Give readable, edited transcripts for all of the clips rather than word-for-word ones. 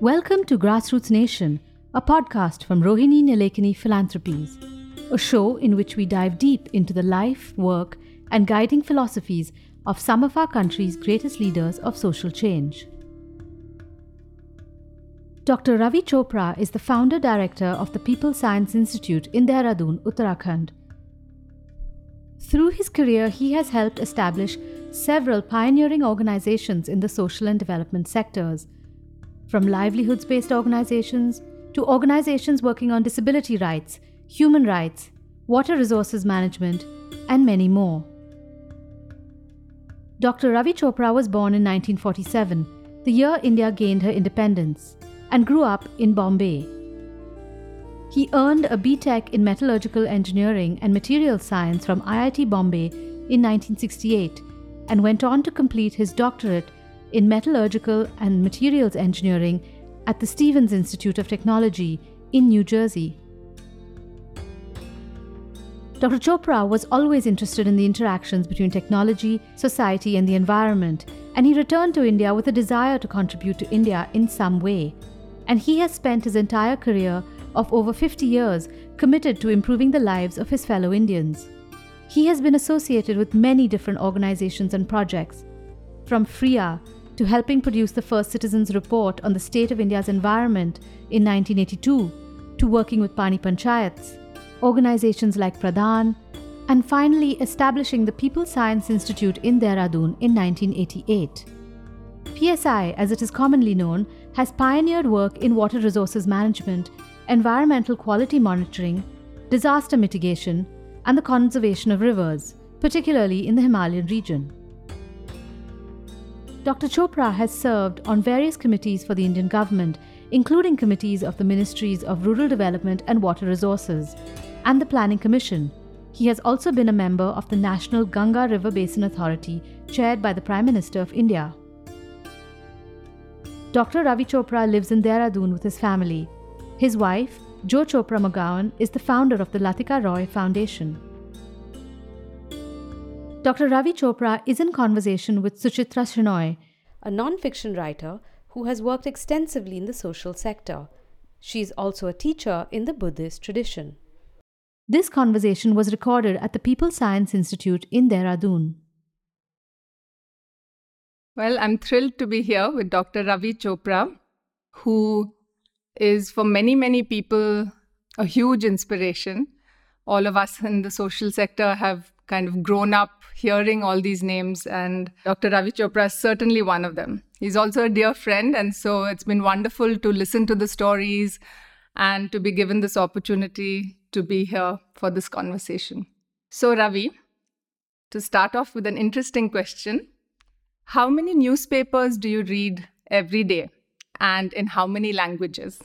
Welcome to Grassroots Nation, a podcast from Rohini Nilekani Philanthropies, a show in which we dive deep into the life, work, and guiding philosophies of some of our country's greatest leaders of social change. Dr. Ravi Chopra is the founder director of the People's Science Institute in Dehradun, Uttarakhand. Through his career, he has helped establish several pioneering organizations in the social and development sectors, from livelihoods-based organizations to organizations working on disability rights, human rights, water resources management, and many more. Dr. Ravi Chopra was born in 1947, the year India gained her independence, and grew up in Bombay. He earned a B.Tech in Metallurgical Engineering and Materials Science from IIT Bombay in 1968 and went on to complete his doctorate in Metallurgical and Materials Engineering at the Stevens Institute of Technology in New Jersey. Dr. Chopra was always interested in the interactions between technology, society, and the environment, and he returned to India with a desire to contribute to India in some way. And he has spent his entire career of over 50 years committed to improving the lives of his fellow Indians. He has been associated with many different organizations and projects, from FRIA to helping produce the first citizens' report on the state of India's environment in 1982, to working with Pani Panchayats, organizations like PRADAN, and finally establishing the People's Science Institute in Dehradun in 1988. PSI, as it is commonly known, has pioneered work in water resources management, environmental quality monitoring, disaster mitigation, and the conservation of rivers, particularly in the Himalayan region. Dr. Chopra has served on various committees for the Indian government, including committees of the Ministries of Rural Development and Water Resources, and the Planning Commission. He has also been a member of the National Ganga River Basin Authority, chaired by the Prime Minister of India. Dr. Ravi Chopra lives in Dehradun with his family. His wife, Jo Chopra McGowan, is the founder of the Latika Roy Foundation. Dr. Ravi Chopra is in conversation with Suchitra Shenoy, a non-fiction writer who has worked extensively in the social sector. She is also a teacher in the Buddhist tradition. This conversation was recorded at the People's Science Institute in Dehradun. Well, I'm thrilled to be here with Dr. Ravi Chopra, who is for many, many people a huge inspiration. All of us in the social sector have kind of grown up hearing all these names, and Dr. Ravi Chopra is certainly one of them. He's also a dear friend, and so it's been wonderful to listen to the stories and to be given this opportunity to be here for this conversation. So Ravi, to start off with an interesting question, how many newspapers do you read every day and in how many languages?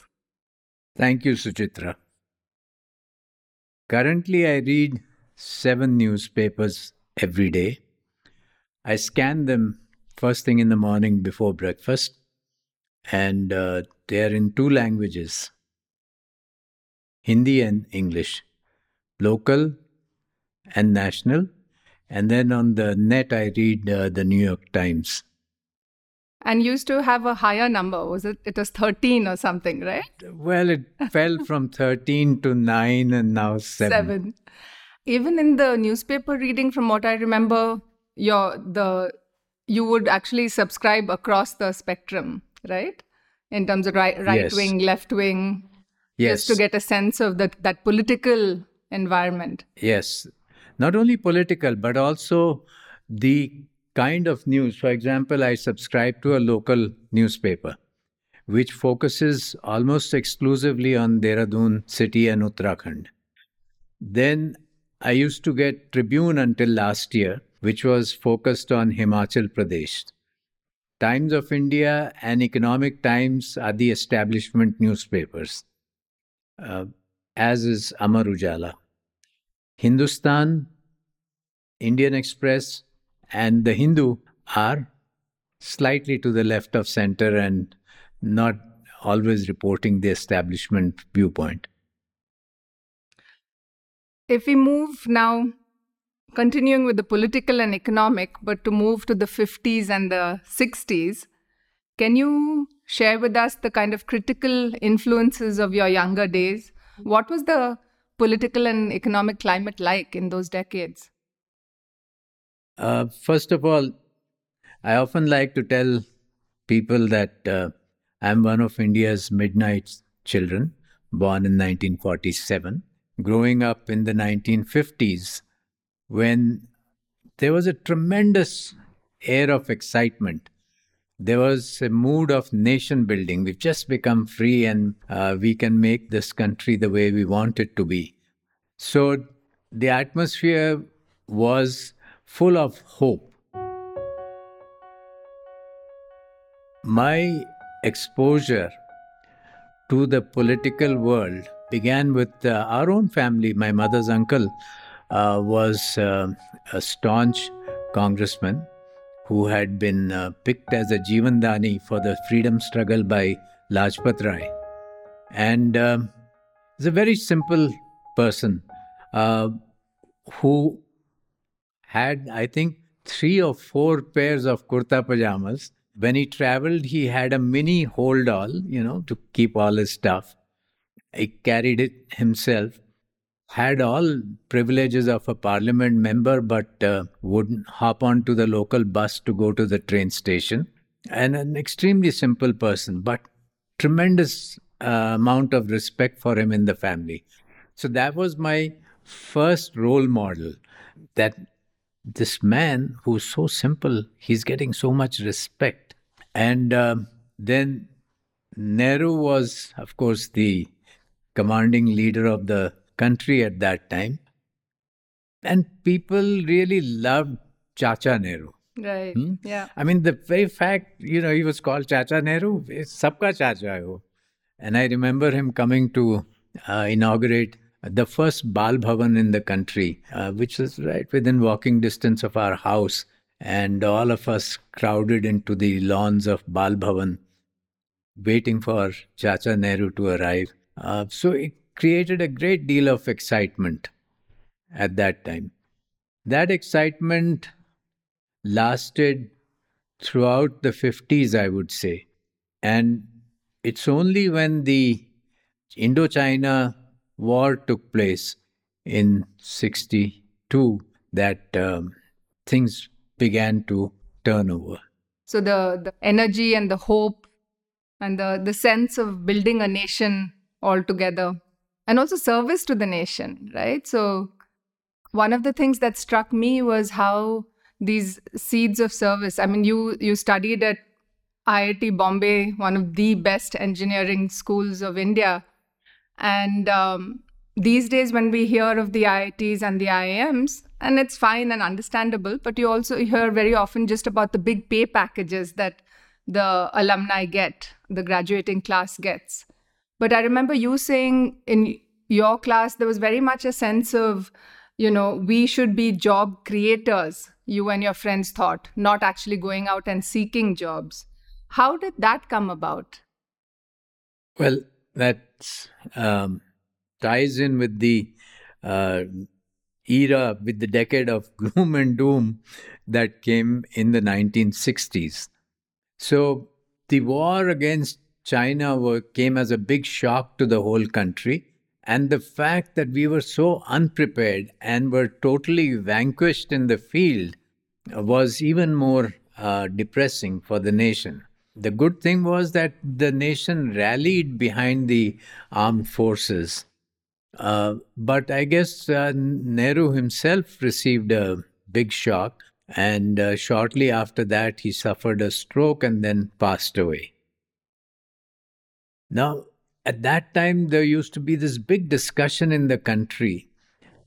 Thank you, Suchitra. Currently, I read 7 newspapers every day. I scan them first thing in the morning before breakfast, and they are in 2 languages, Hindi and English, local and national. And then on the net, I read the New York Times. And used to have a higher number, was it? It was 13 or something, right? Well, it fell from 13 to 9 and now 7. Even in the newspaper reading, from what I remember, you would actually subscribe across the spectrum, right? In terms of right wing, left wing, just to get a sense of that political environment. Yes, not only political, but also the kind of news. For example, I subscribe to a local newspaper, which focuses almost exclusively on Dehradun city and Uttarakhand. Then I used to get Tribune until last year, which was focused on Himachal Pradesh. Times of India and Economic Times are the establishment newspapers, as is Amar Ujala. Hindustan, Indian Express, and The Hindu are slightly to the left of center and not always reporting the establishment viewpoint. If we move now, continuing with the political and economic, but to move to the 50s and the 60s, can you share with us the kind of critical influences of your younger days. What was the political and economic climate like in those decades? First of all, I often like to tell people that I'm one of India's midnight children, born in 1947, growing up in the 1950s, when there was a tremendous air of excitement. There was a mood of nation building. We've just become free and we can make this country the way we want it to be. So the atmosphere was full of hope. My exposure to the political world began with our own family. My mother's uncle was a staunch congressman who had been picked as a Jeevandani for the freedom struggle by Lajpat Rai. And he's a very simple person who had, I think, 3 or 4 pairs of kurta pajamas. When he traveled, he had a mini hold-all, to keep all his stuff. He carried it himself, had all privileges of a parliament member, but would hop on to the local bus to go to the train station. And an extremely simple person, but tremendous amount of respect for him in the family. So that was my first role model, that this man who's so simple, he's getting so much respect. And then Nehru was, of course, the commanding leader of the country at that time. And people really loved Chacha Nehru. Right, yeah. I mean, the very fact, he was called Chacha Nehru, it's sabka Chacha hai wo. And I remember him coming to inaugurate the first Bal Bhavan in the country, which was right within walking distance of our house. And all of us crowded into the lawns of Bal Bhavan, waiting for Chacha Nehru to arrive. So it created a great deal of excitement at that time. That excitement lasted throughout the 50s, I would say. And it's only when the Indochina war took place in 1962 that things began to turn over. So the energy and the hope and the sense of building a nation all together, and also service to the nation, right? So one of the things that struck me was how these seeds of service, I mean, you studied at IIT Bombay, one of the best engineering schools of India. And these days when we hear of the IITs and the IIMs, and it's fine and understandable, but you also hear very often just about the big pay packages that the alumni get, the graduating class gets. But I remember you saying in your class, there was very much a sense of, we should be job creators, you and your friends thought, not actually going out and seeking jobs. How did that come about? Well, that ties in with the era, with the decade of gloom and doom that came in the 1960s. So the war against China came as a big shock to the whole country. And the fact that we were so unprepared and were totally vanquished in the field was even more depressing for the nation. The good thing was that the nation rallied behind the armed forces. But I guess Nehru himself received a big shock. And shortly after that, he suffered a stroke and then passed away. Now, at that time, there used to be this big discussion in the country.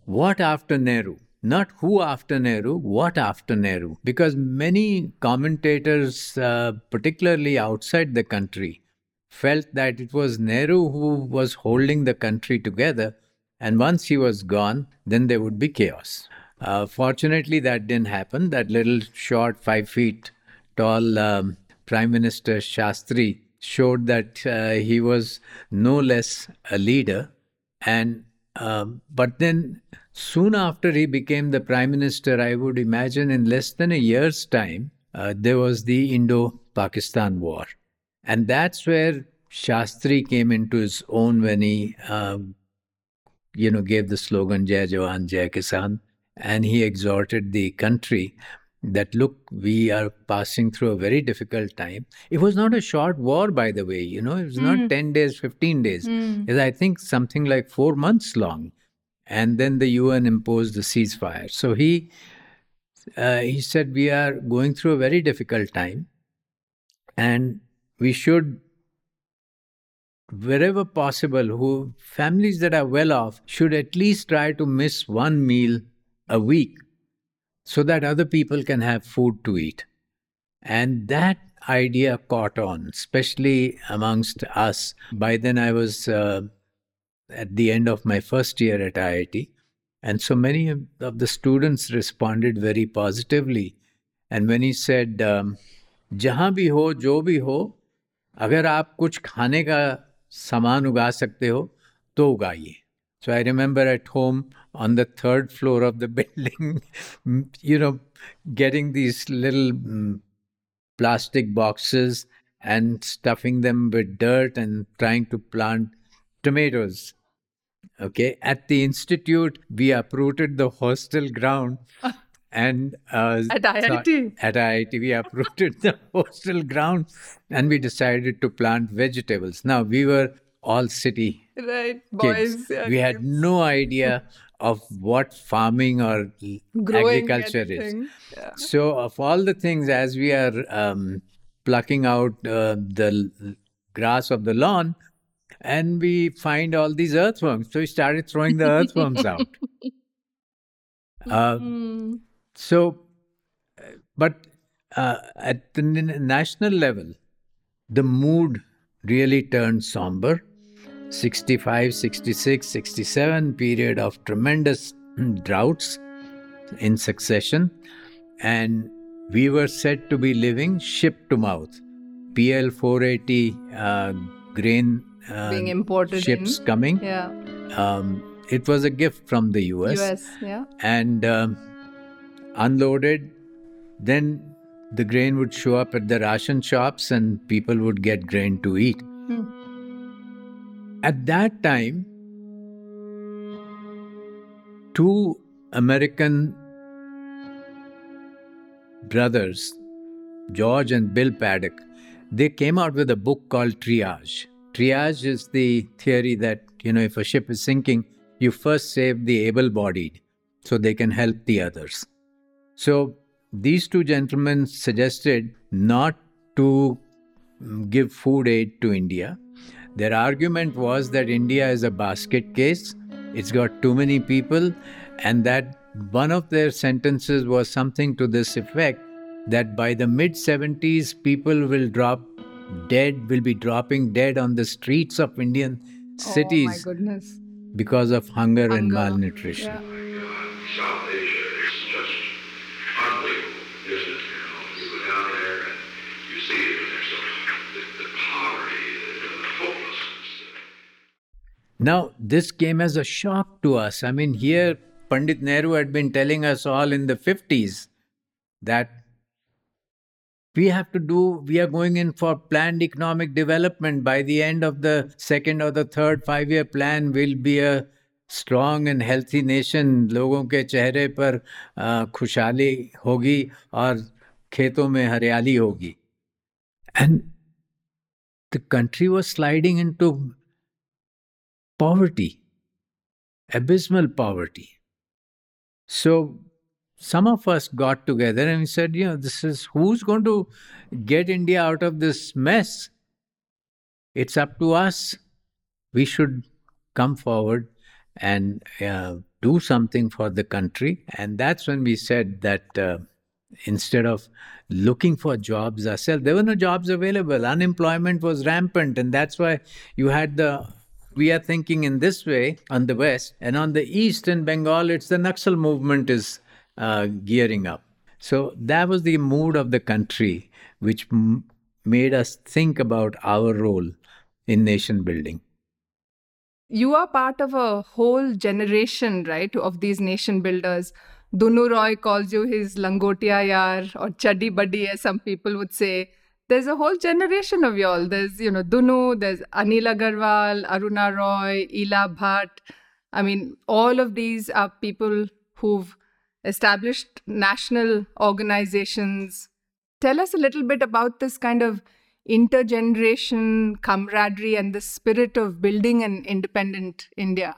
What after Nehru? Not who after Nehru, what after Nehru? Because many commentators, particularly outside the country, felt that it was Nehru who was holding the country together, and once he was gone, then there would be chaos. Fortunately, that didn't happen. That little short, 5 feet tall Prime Minister Shastri showed that he was no less a leader. And but then soon after he became the Prime Minister, I would imagine in less than a year's time, there was the Indo-Pakistan War. And that's where Shastri came into his own when he, gave the slogan, Jai Jawan, Jai Kisan. And he exhorted the country that, look, we are passing through a very difficult time. It was not a short war, by the way, it was not 10 days, 15 days. It was, I think, something like 4 months long. And then the UN imposed the ceasefire. So he said, we are going through a very difficult time and we should, wherever possible, families that are well off should at least try to miss one meal a week so that other people can have food to eat. And that idea caught on, especially amongst us. By then I was at the end of my first year at IIT. And so many of the students responded very positively. And when he said, jahan bhi ho, jo bhi ho, agar aap kuch khane ka saman uga sakte ho, to ugaiye. So I remember at home on the third floor of the building, getting these little plastic boxes and stuffing them with dirt and trying to plant tomatoes. Okay. At the institute, we uprooted the hostel ground and... at IIT? At IIT, we uprooted the hostel ground and we decided to plant vegetables. Now, we were all city kids. Boys. Yeah, we had no idea of what farming or agriculture is. Yeah. So, of all the things, as we are plucking out the grass of the lawn, and we find all these earthworms. So we started throwing the earthworms out. But at the national level, the mood really turned somber. 65, 66, 67 period of tremendous droughts in succession. And we were said to be living ship to mouth. PL 480 grain being imported ships in. Coming. Yeah. It was a gift from the US. Yeah. And unloaded. Then the grain would show up at the ration shops and people would get grain to eat. At that time, two American brothers, George and Bill Paddock, they came out with a book called Triage. Triage is the theory that, if a ship is sinking, you first save the able-bodied so they can help the others. So these two gentlemen suggested not to give food aid to India. Their argument was that India is a basket case, it's got too many people, and that one of their sentences was something to this effect, that by the mid-70s, people will be dropping dead on the streets of Indian cities because of hunger and malnutrition. Yeah. South Asia is just unbelievable, isn't it? You go down there and you see it, and there's the poverty, the hopelessness. Now, this came as a shock to us. I mean, here Pandit Nehru had been telling us all in the 50s that we are going in for planned economic development. By the end of the second or the third 5-year plan, we'll be a strong and healthy nation. Logon ke chehre par khushali hogi aur kheton mein haryali hogi. And the country was sliding into poverty, abysmal poverty. So some of us got together and we said, who's going to get India out of this mess? It's up to us. We should come forward and do something for the country. And that's when we said that instead of looking for jobs ourselves, there were no jobs available. Unemployment was rampant. And that's why you had we are thinking in this way on the West, and on the East in Bengal, it's the Naxal movement is gearing up. So that was the mood of the country, which made us think about our role in nation building. You are part of a whole generation, right, of these nation builders. Dunu Roy calls you his Langotia Yaar, or Chaddi Buddy, as some people would say. there's a whole generation of y'all. There's, you know, Dunu, there's Anil Agarwal, Aruna Roy, Ila Bhatt. I mean, all of these are people who've established national organizations. Tell us a little bit about this kind of intergeneration camaraderie and the spirit of building an independent India.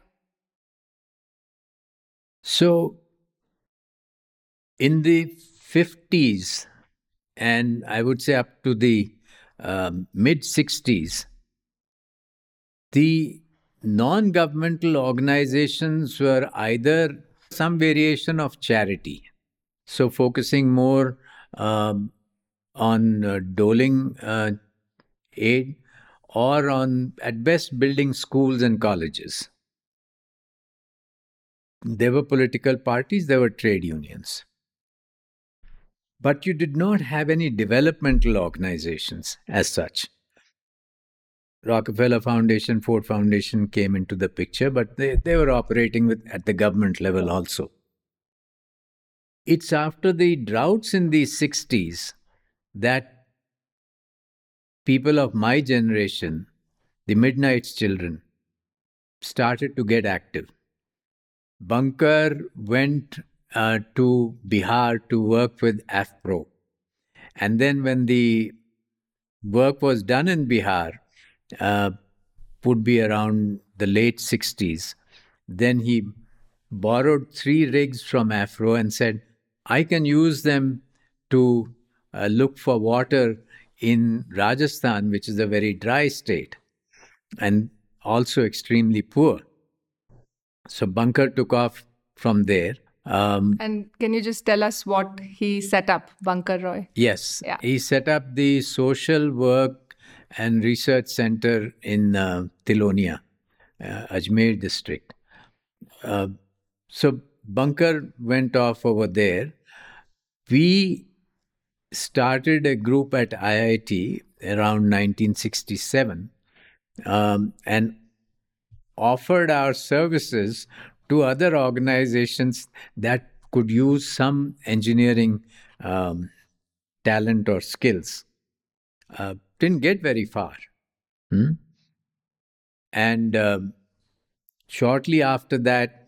So, in the 50s, and I would say up to the mid-60s, the non-governmental organizations were either some variation of charity, so focusing more on doling aid, or on, at best, building schools and colleges. There were political parties, there were trade unions. But you did not have any developmental organizations as such. Rockefeller Foundation, Ford Foundation came into the picture, but they were operating at the government level also. It's after the droughts in the 60s that people of my generation, the Midnight's children, started to get active. Bunker went to Bihar to work with AFPRO. And then when the work was done in Bihar, would be around the late 60s, then he borrowed 3 rigs from AFPRO and said, I can use them to look for water in Rajasthan, which is a very dry state and also extremely poor. So Bunker took off from there. And can you just tell us what he set up, Bunker Roy? Yes, yeah. He set up the Social Work and Research Center in Tilonia, Ajmer district. So Bunker went off over there. We started a group at IIT around 1967 and offered our services to other organizations that could use some engineering talent or skills. Didn't get very far. And shortly after that,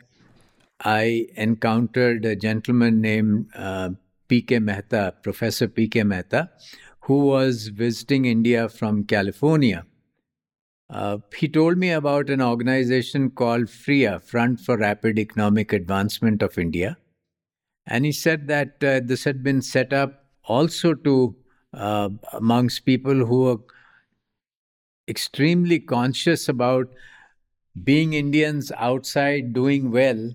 I encountered a gentleman named P.K. Mehta, Professor P.K. Mehta, who was visiting India from California. He told me about an organization called FRIA, Front for Rapid Economic Advancement of India. And he said that this had been set up also to amongst people who were extremely conscious about being Indians outside, doing well,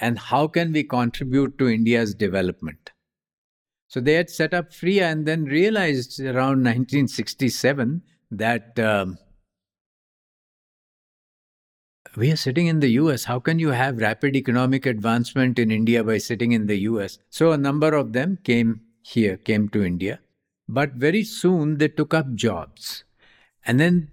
and how can we contribute to India's development. So they had set up FRIA and then realized around 1967 that we are sitting in the US. How can you have rapid economic advancement in India by sitting in the US? So a number of them came to India. But very soon they took up jobs. And then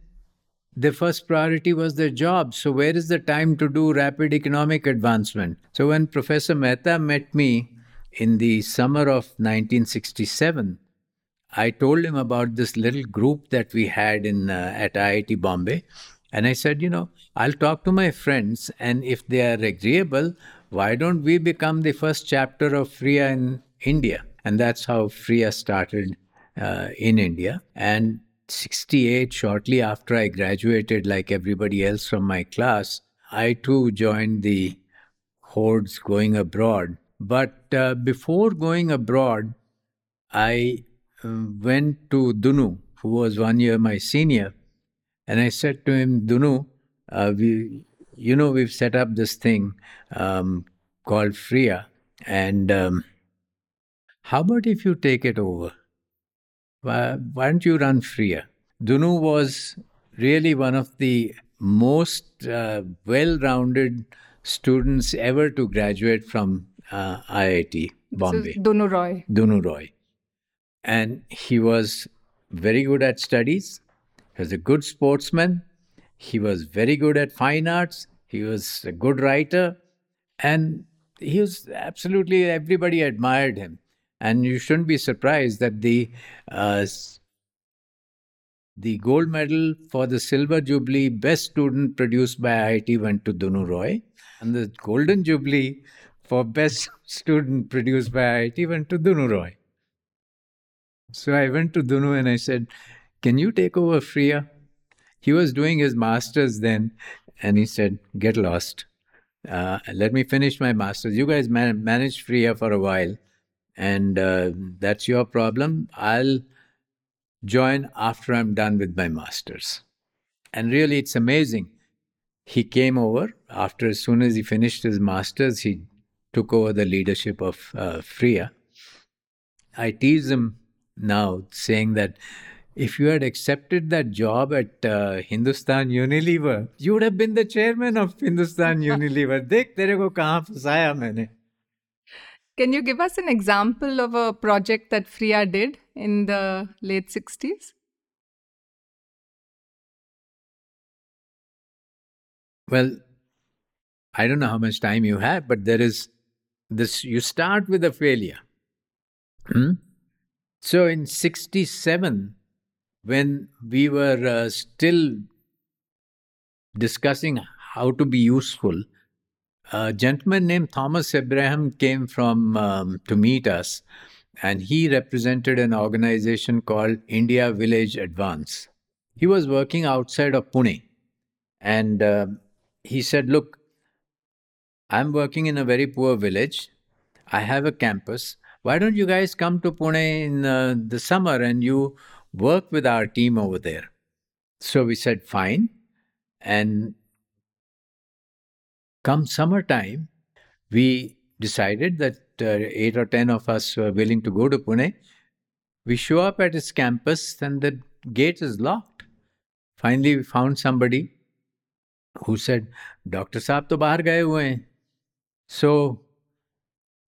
their first priority was their jobs. So where is the time to do rapid economic advancement? So when Professor Mehta met me in the summer of 1967, I told him about this little group that we had at IIT Bombay. And I said, you know, I'll talk to my friends, and if they are agreeable, why don't we become the first chapter of FRIA in India? And that's how FRIA started in India. And 68, shortly after I graduated, like everybody else from my class, I too joined the hordes going abroad. But before going abroad, I went to Dunu, who was 1 year my senior. And I said to him, Dunu, we've set up this thing called FRIA, and how about if you take it over? Why don't you run FRIA? Dunu was really one of the most well-rounded students ever to graduate from IIT Bombay. So Dunu Roy. And he was very good at studies. He was a good sportsman. He was very good at fine arts. He was a good writer. And he was absolutely, everybody admired him. And you shouldn't be surprised that the The gold medal for the Silver Jubilee Best Student produced by IIT went to Dunu Roy, and the Golden Jubilee for Best Student produced by IIT went to Dunu Roy. So I went to Dunu and I said, "Can you take over FRIA?" He was doing his master's then, and he said, "Get lost. Let me finish my master's. You guys manage FRIA for a while, and that's your problem. I'll join after I'm done with my master's." And really, it's amazing. He came over after, as soon as he finished his master's, he took over the leadership of FRIA. I tease him now, saying that if you had accepted that job at Hindustan Unilever, you would have been the chairman of Hindustan Unilever. Dekh, tere ko kahan phasaya maine. Can you give us an example of a project that FRIA did in the late 60s? Well, I don't know how much time you have, but there is this, you start with a failure. So in 67, when we were still discussing how to be useful, a gentleman named Thomas Abraham came to meet us, and he represented an organization called India Village Advance. He was working outside of Pune, and he said, "Look, I'm working in a very poor village. I have a campus. Why don't you guys come to Pune in the summer and you work with our team over there?" So we said, "Fine." And come summertime, we decided that 8 or 10 of us were willing to go to Pune. We show up at his campus and the gate is locked. Finally, we found somebody who said, "Doctor Saab to bahar gaye hue hain." So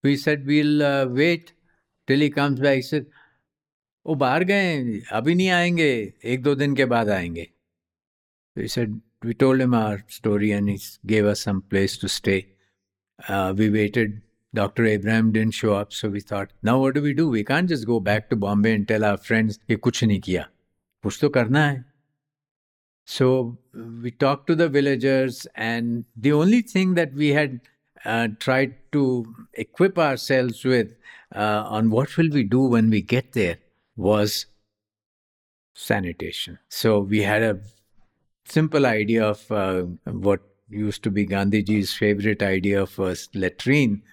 we said, "We'll wait till he comes back." He said, "Oh, bahar gaye hain, abhi nahi aayenge, 1-2 din ke baad aayenge." So he said, we told him our story and he gave us some place to stay. We waited. Dr. Abraham didn't show up, so we thought, now what do? We can't just go back to Bombay and tell our friends, "Ye kuch nahi kiya. Kuch to karna hai." So we talked to the villagers, and the only thing that we had tried to equip ourselves with on what will we do when we get there was sanitation. So we had a simple idea of what used to be Gandhiji's favorite idea of a latrine.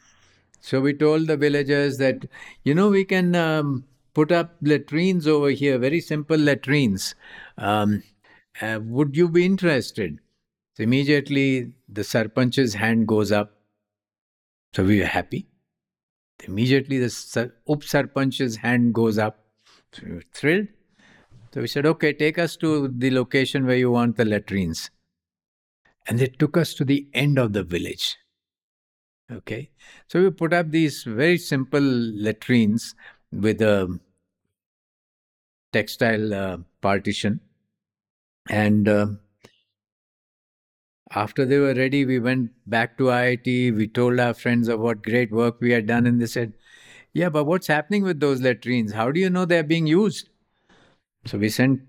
So we told the villagers that, we can put up latrines over here, very simple latrines. Would you be interested? So immediately the sarpanch's hand goes up. So we were happy. Immediately the up sarpanch's hand goes up. So we were thrilled. So we said, "Okay, take us to the location where you want the latrines." And they took us to the end of the village. Okay. So we put up these very simple latrines with a textile partition. And after they were ready, we went back to IIT. We told our friends of what great work we had done. And they said, "Yeah, but what's happening with those latrines? How do you know they're being used?" So we sent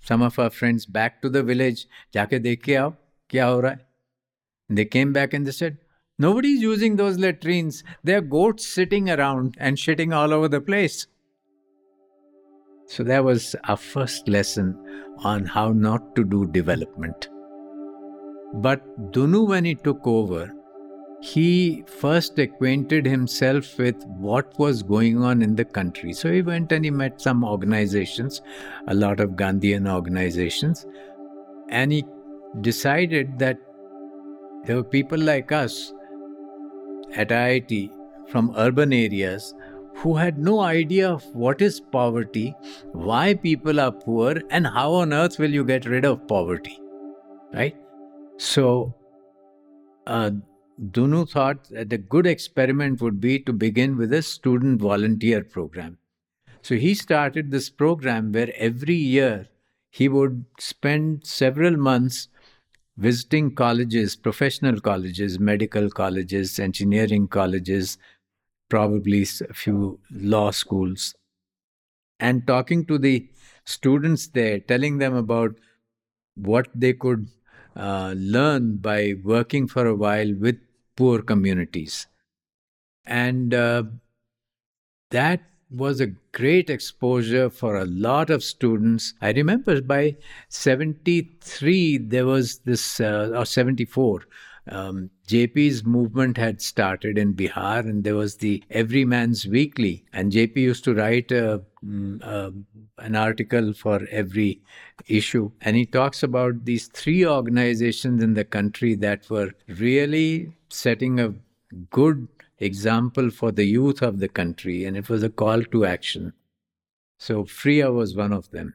some of our friends back to the village. "Jaake dekhe aao, kya ho raha hai?" And they came back and they said, "Nobody's using those latrines. There are goats sitting around and shitting all over the place." So that was our first lesson on how not to do development. But Dunu, when he took over, he first acquainted himself with what was going on in the country. So he went and he met some organizations, a lot of Gandhian organizations, and he decided that there were people like us at IIT from urban areas who had no idea of what is poverty, why people are poor, and how on earth will you get rid of poverty, right? So Dunu thought that a good experiment would be to begin with a student volunteer program. So he started this program where every year he would spend several months visiting colleges, professional colleges, medical colleges, engineering colleges, probably a few law schools. and talking to the students there, telling them about what they could learn by working for a while with poor communities. And that was a great exposure for a lot of students. I remember by 73, there was this, or 74, JP's movement had started in Bihar, and there was the Everyman's Weekly, and JP used to write an article for every issue, and he talks about these three organizations in the country that were really setting a good example for the youth of the country, and it was a call to action. So FRIA was one of them.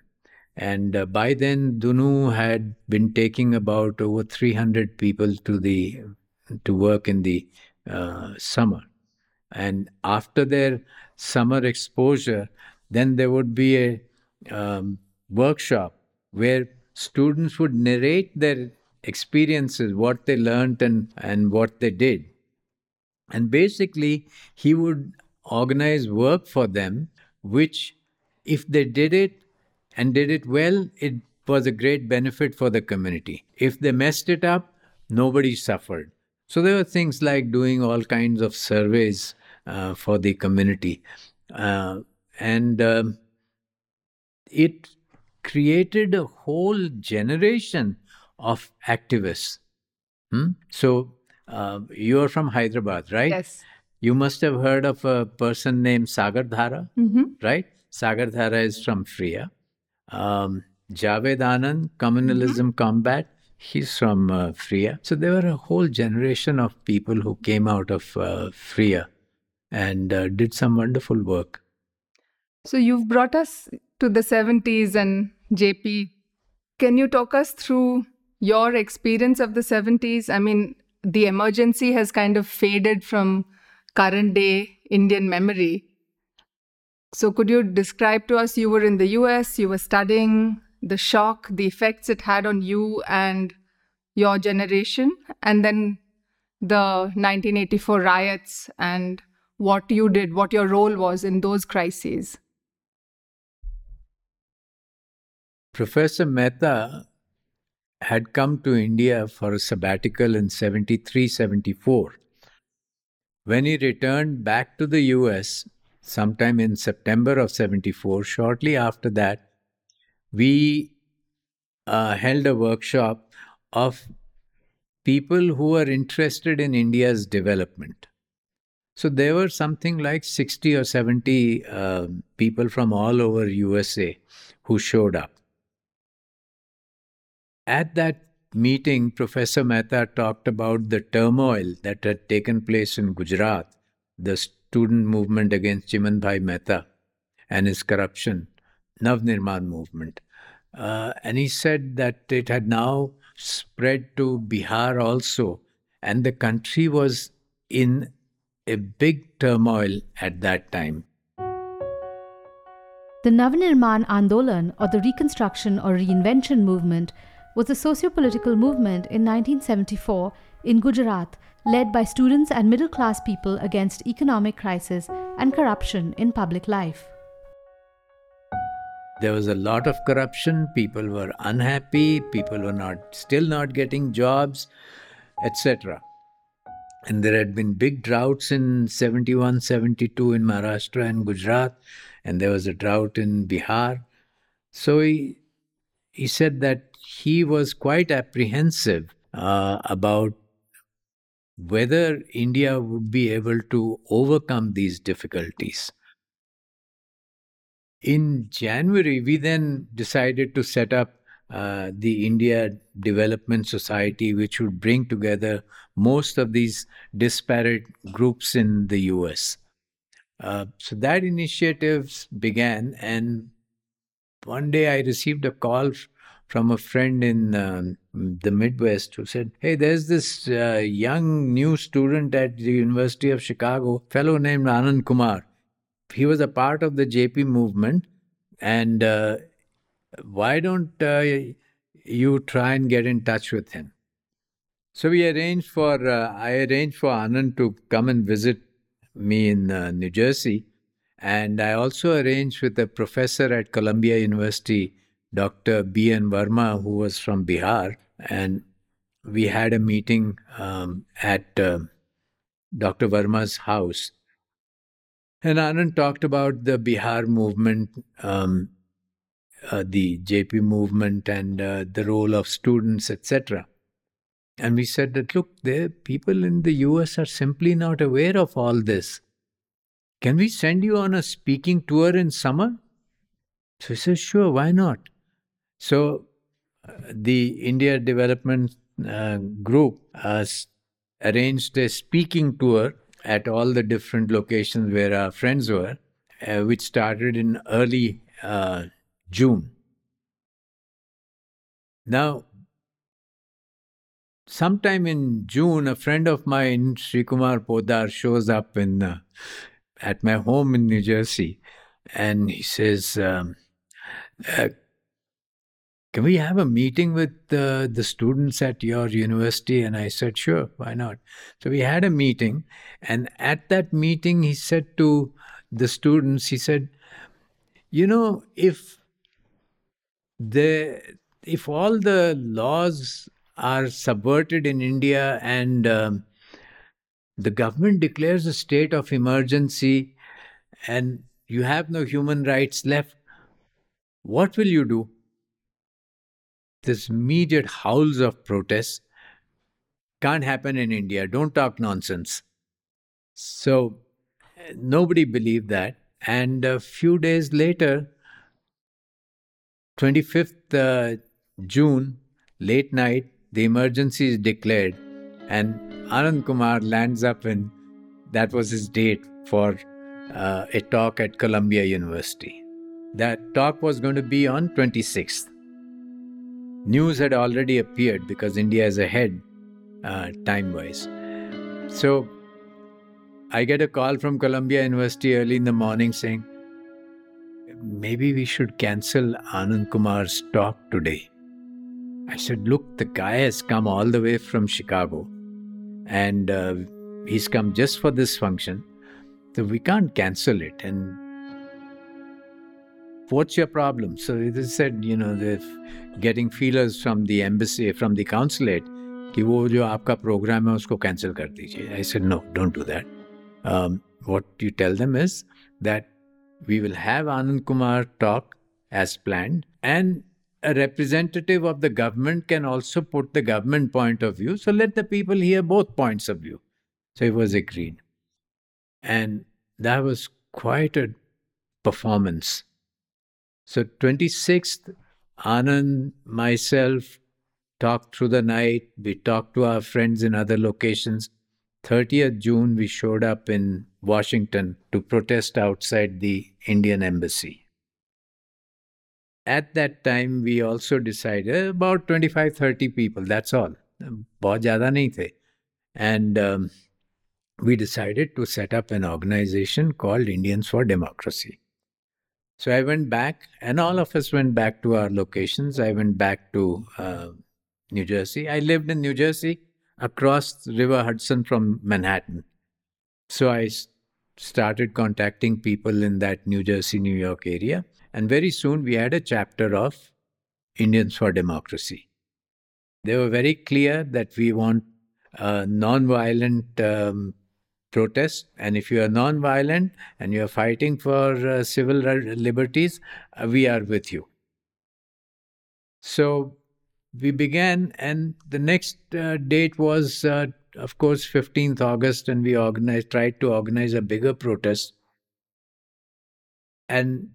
And by then, Dunu had been taking about over 300 people to work in the summer. And after their summer exposure, then there would be a workshop where students would narrate their experiences, what they learned and what they did. And basically, he would organize work for them, which if they did it, and did it well, it was a great benefit for the community. If they messed it up, nobody suffered. So there were things like doing all kinds of surveys for the community. And it created a whole generation of activists. So you are from Hyderabad, right? Yes. You must have heard of a person named Sagardhara, right? Sagardhara is from FRIA. Javed Anand, Communalism Combat, he's from FRIA. So there were a whole generation of people who came out of FRIA and did some wonderful work. So you've brought us to the 70s and JP. Can you talk us through your experience of the 70s? I mean, the emergency has kind of faded from current day Indian memory. So could you describe to us, you were in the US, you were studying the shock, the effects it had on you and your generation, and then the 1984 riots and what you did, what your role was in those crises? Professor Mehta had come to India for a sabbatical in 73-74. When he returned back to the US, sometime in September of 74, shortly after that, we held a workshop of people who were interested in India's development. So there were something like 60 or 70 people from all over USA who showed up. At that meeting, Professor Mehta talked about the turmoil that had taken place in Gujarat, the student movement against Chiman Bhai Mehta and his corruption, Navnirman movement. And he said that it had now spread to Bihar also, and the country was in a big turmoil at that time. The Navnirman Andolan, or the Reconstruction or Reinvention movement, was a socio-political movement in 1974 in Gujarat, led by students and middle-class people against economic crisis and corruption in public life. There was a lot of corruption, people were unhappy, people were still not getting jobs, etc. And there had been big droughts in 71, 72 in Maharashtra and Gujarat, and there was a drought in Bihar. So he said that he was quite apprehensive about whether India would be able to overcome these difficulties. In January, we then decided to set up the India Development Society, which would bring together most of these disparate groups in the US. So that initiative began, and one day I received a call from a friend in the Midwest who said, hey, there's this young new student at the University of Chicago, fellow named Anand Kumar. He was a part of the JP movement, and why don't you try and get in touch with him? So I arranged for Anand to come and visit me in New Jersey, And I also arranged with a professor at Columbia University, Dr. B.N. Verma, who was from Bihar. And we had a meeting at Dr. Verma's house. And Anand talked about the Bihar movement, the JP movement, and the role of students, etc. And we said that, look, the people in the US are simply not aware of all this. Can we send you on a speaking tour in summer? So he says, sure, why not? So the India Development Group arranged a speaking tour at all the different locations where our friends were, which started in early June. Now, sometime in June, a friend of mine, Srikumar Podar, shows up at my home in New Jersey, and he says, can we have a meeting with the students at your university? And I said, sure, why not? So we had a meeting, and at that meeting, he said to the students, he said, you know, if all the laws are subverted in India and the government declares a state of emergency and you have no human rights left, what will you do? This immediate howls of protest. Can't happen in India. Don't talk nonsense. So nobody believed that. And a few days later, 25th June, late night, the emergency is declared, and Anand Kumar lands up in, that was his date for a talk at Columbia University. That talk was going to be on 26th. News had already appeared because India is ahead time-wise. So I get a call from Columbia University early in the morning saying, maybe we should cancel Anand Kumar's talk today. I said, look, the guy has come all the way from Chicago and he's come just for this function, so we can't cancel it. And what's your problem? So they said, you know, they're getting feelers from the embassy, from the consulate, ki wo jo aapka program hai, usko cancel kar dijiye. I said, no, don't do that. What you tell them is that we will have Anand Kumar talk as planned, and a representative of the government can also put the government point of view. So let the people hear both points of view. So it was agreed. And that was quite a performance. So 26th, Anand, myself, talked through the night. We talked to our friends in other locations. 30th June, we showed up in Washington to protest outside the Indian embassy. At that time, we also decided about 25-30 people, that's all. Bahut zyada nahi the. And we decided to set up an organization called Indians for Democracy. So I went back, and all of us went back to our locations. I went back to New Jersey. I lived in New Jersey, across the River Hudson from Manhattan. So I started contacting people in that New Jersey, New York area. And very soon we had a chapter of Indians for Democracy. They were very clear that we want non-violent protest. And if you are non-violent and you are fighting for civil liberties, we are with you. So we began, and the next date was, of course, 15th August, and we tried to organize a bigger protest. And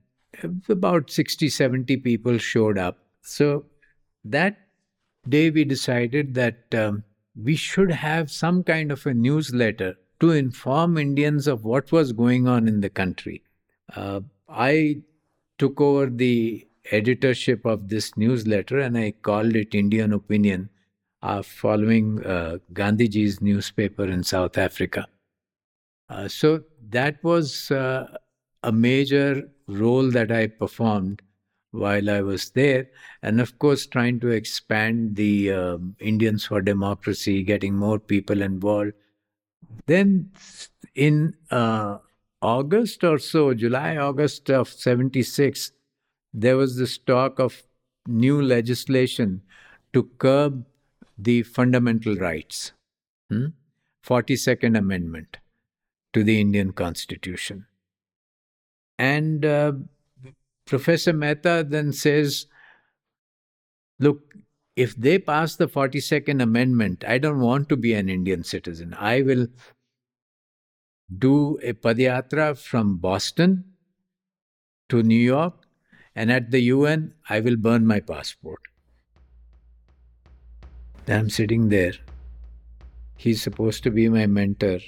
about 60-70 people showed up. So that day we decided that we should have some kind of a newsletter to inform Indians of what was going on in the country. I took over the editorship of this newsletter and I called it Indian Opinion, following Gandhiji's newspaper in South Africa. So that was a major role that I performed while I was there, and of course trying to expand the Indians for Democracy, getting more people involved. Then in August or so, July, August of 76, there was this talk of new legislation to curb the fundamental rights, 42nd Amendment to the Indian Constitution. And Professor Mehta then says, look, if they pass the 42nd Amendment, I don't want to be an Indian citizen. I will do a padyatra from Boston to New York, and at the UN, I will burn my passport. I'm sitting there. He's supposed to be my mentor.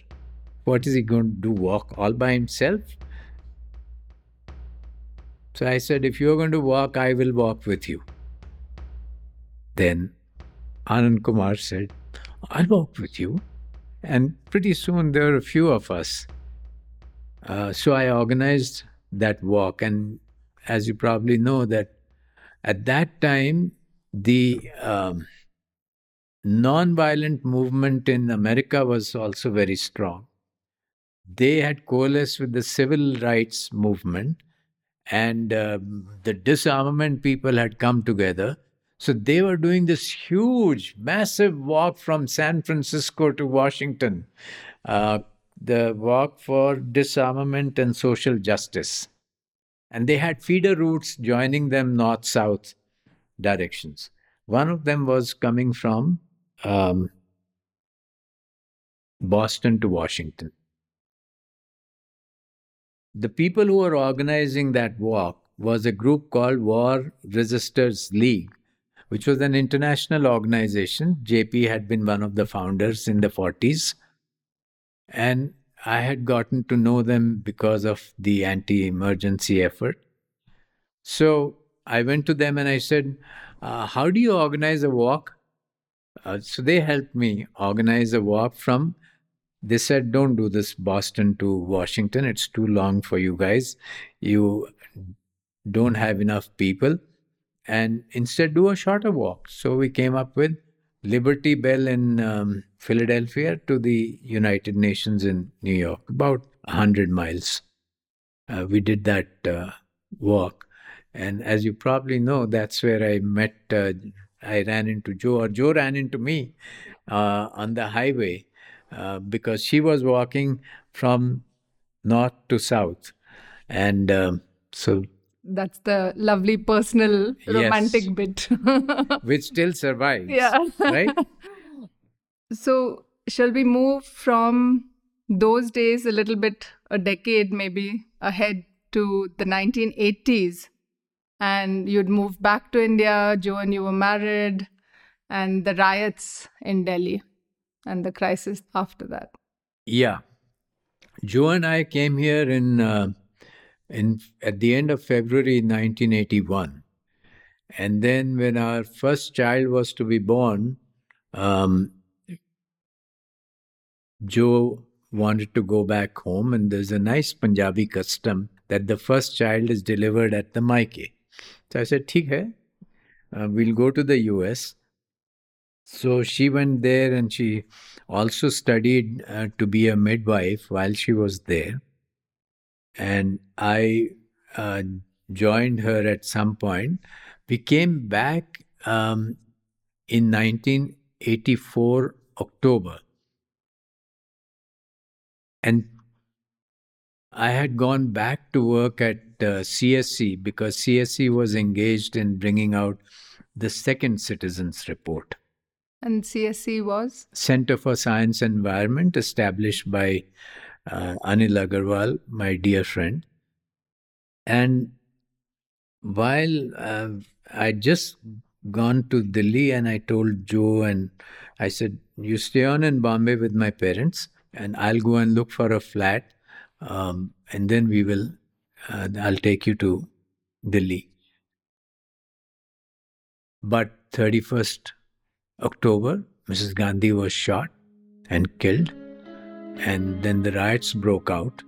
What is he going to do, walk all by himself? So I said, if you're going to walk, I will walk with you. Then Anand Kumar said, I'll walk with you. And pretty soon there were a few of us. So I organized that walk. And as you probably know, that at that time, the non-violent movement in America was also very strong. They had coalesced with the civil rights movement, and the disarmament people had come together. So they were doing this huge, massive walk from San Francisco to Washington, the walk for disarmament and social justice. And they had feeder routes joining them north-south directions. One of them was coming from Boston to Washington. The people who were organizing that walk was a group called War Resisters League, which was an international organization. JP had been one of the founders in the 40s. And I had gotten to know them because of the anti-emergency effort. So I went to them and I said, how do you organize a walk? So they helped me organize a walk from, they said, don't do this Boston to Washington. It's too long for you guys. You don't have enough people. And instead do a shorter walk. So we came up with Liberty Bell in Philadelphia to the United Nations in New York, about 100 miles. We did that walk. And as you probably know, that's where I met, I ran into Jo, or Jo ran into me on the highway because she was walking from north to south. And so... That's the lovely personal romantic bit. Which still survives, right? So shall we move from those days a little bit, a decade maybe, ahead to the 1980s? And you'd moved back to India, Jo, and you were married, and the riots in Delhi and the crisis after that. Yeah. Jo and I came here at the end of February 1981. And then when our first child was to be born, Jo wanted to go back home. And there's a nice Punjabi custom that the first child is delivered at the maike. So I said, theek hai, we'll go to the US. So she went there and she also studied to be a midwife while she was there. And I joined her at some point. We came back in 1984, October. And I had gone back to work at CSE because CSE was engaged in bringing out the second citizens' report. And CSE was? Center for Science and Environment, established by Anil Agarwal, my dear friend. And while I'd just gone to Delhi and I told Jo, and I said, you stay on in Bombay with my parents and I'll go and look for a flat and then we will, I'll take you to Delhi. But 31st October, Mrs. Gandhi was shot and killed. And then the riots broke out.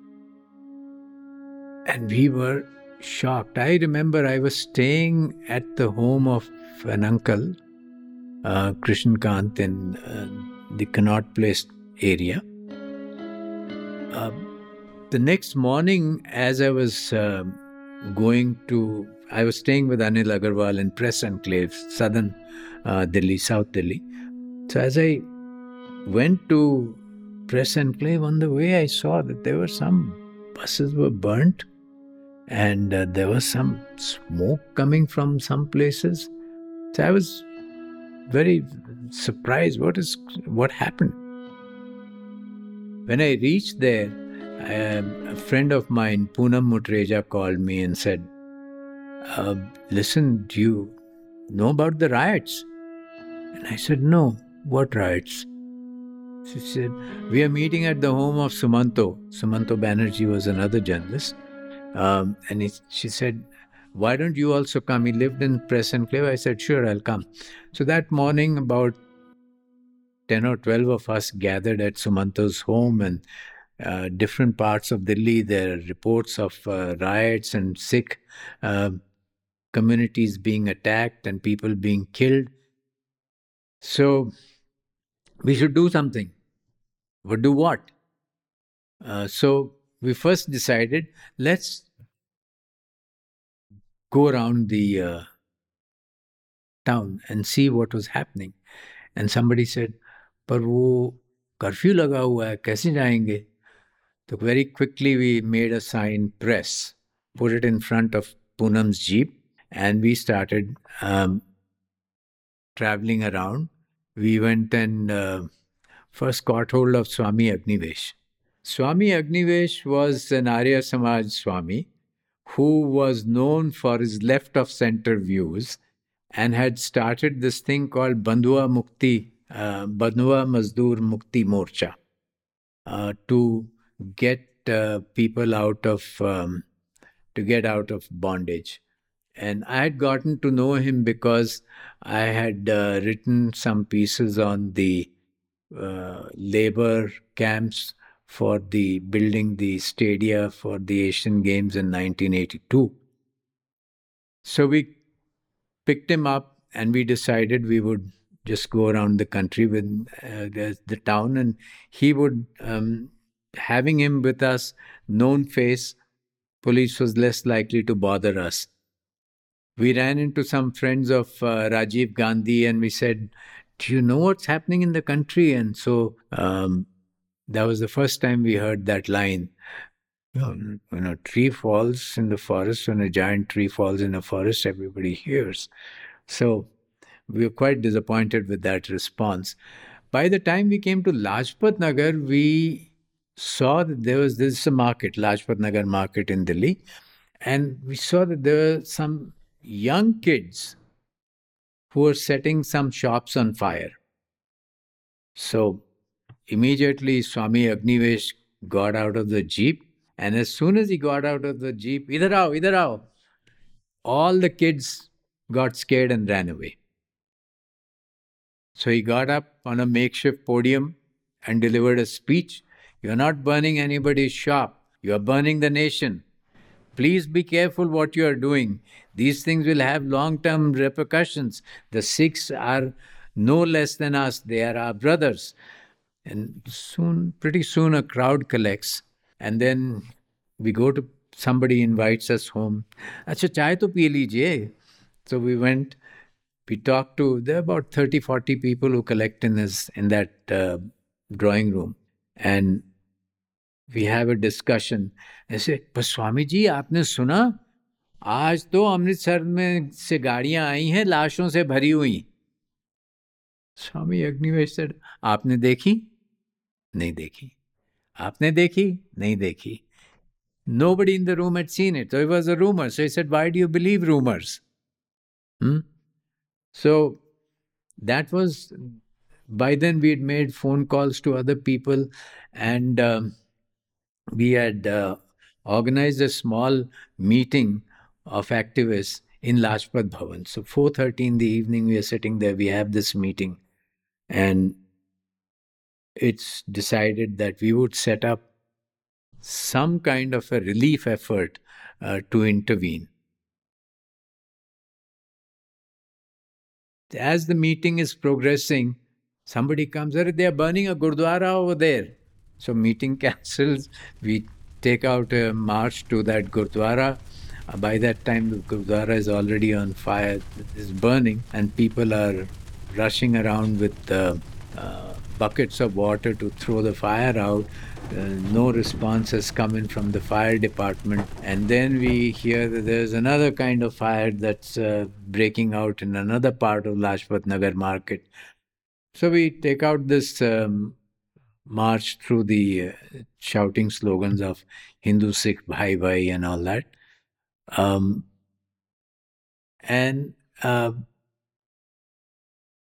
And we were shocked. I remember I was staying at the home of an uncle, Krishan Kant, in the Connaught Place area. The next morning, as I was I was staying with Anil Agarwal in Press Enclave, southern Delhi, South Delhi. So as I went to Press Enclave, on the way I saw that there were some buses were burnt and there was some smoke coming from some places. So I was very surprised, what happened? When I reached there, a friend of mine, Poonam Mutreja, called me and said, listen, do you know about the riots? And I said, no, what riots? She said, we are meeting at the home of Sumanto. Sumanto Banerjee was another journalist. She said, why don't you also come? He lived in Press Enclave. I said, sure, I'll come. So that morning, about 10 or 12 of us gathered at Sumanto's home, and different parts of Delhi, there are reports of riots and Sikh communities being attacked and people being killed. So we should do something. But do what? So we first decided, let's go around the town and see what was happening. And somebody said, par wo curfew laga hua hai, kaise jayenge? So very quickly we made a sign, press, put it in front of Poonam's jeep, and we started traveling around. We went and first caught hold of Swami Agnivesh. Swami Agnivesh was an Arya Samaj Swami who was known for his left of center views and had started this thing called Bandhua Mazdoor Mukti Morcha to get people out of bondage. And I had gotten to know him because I had written some pieces on the labor camps for the building the stadia for the Asian Games in 1982. So we picked him up and we decided we would just go around the country with the town, and he would... having him with us, known face, police was less likely to bother us. We ran into some friends of Rajiv Gandhi and we said, do you know what's happening in the country? And so that was the first time we heard that line. When a tree falls in the forest, when a giant tree falls in a forest, everybody hears. So we were quite disappointed with that response. By the time we came to Lajpatnagar, we saw that there was this market, Lajpatnagar market in Delhi, and we saw that there were some young kids who were setting some shops on fire. So immediately Swami Agnivesh got out of the jeep, and as soon as he got out of the jeep, idhar aao, all the kids got scared and ran away. So he got up on a makeshift podium and delivered a speech. You are not burning anybody's shop. You are burning the nation. Please be careful what you are doing. These things will have long-term repercussions. The Sikhs are no less than us. They are our brothers. And pretty soon a crowd collects. And then we go to, somebody invites us home. Achha, chai to pee lijiye. So we went, we talked to, there are about 30, 40 people who collect in that drawing room. And we have a discussion. I say, but Swamiji, aapne suna? Aaj to Amritsar mein se gaadiyan aayi hain, laashon se bhari hui. Swami Agnivesh said, aapne dekhi? Nahi dekhi. Aapne dekhi? Nahi dekhi. Nobody in the room had seen it. So it was a rumor. So he said, why do you believe rumors? So that was... By then, we had made phone calls to other people, and we had organized a small meeting of activists in Lajpat Bhavan. So 4:30 in the evening, we are sitting there, we have this meeting, and it's decided that we would set up some kind of a relief effort to intervene. As the meeting is progressing, somebody comes, they are burning a gurdwara over there. So meeting cancels. We take out a march to that Gurdwara. By that time, the Gurdwara is already on fire, is burning, and people are rushing around with buckets of water to throw the fire out. No response has come in from the fire department. And then we hear that there's another kind of fire that's breaking out in another part of Lajpatnagar market. So we take out this march through the shouting slogans of Hindu, Sikh, Bhai Bhai and all that.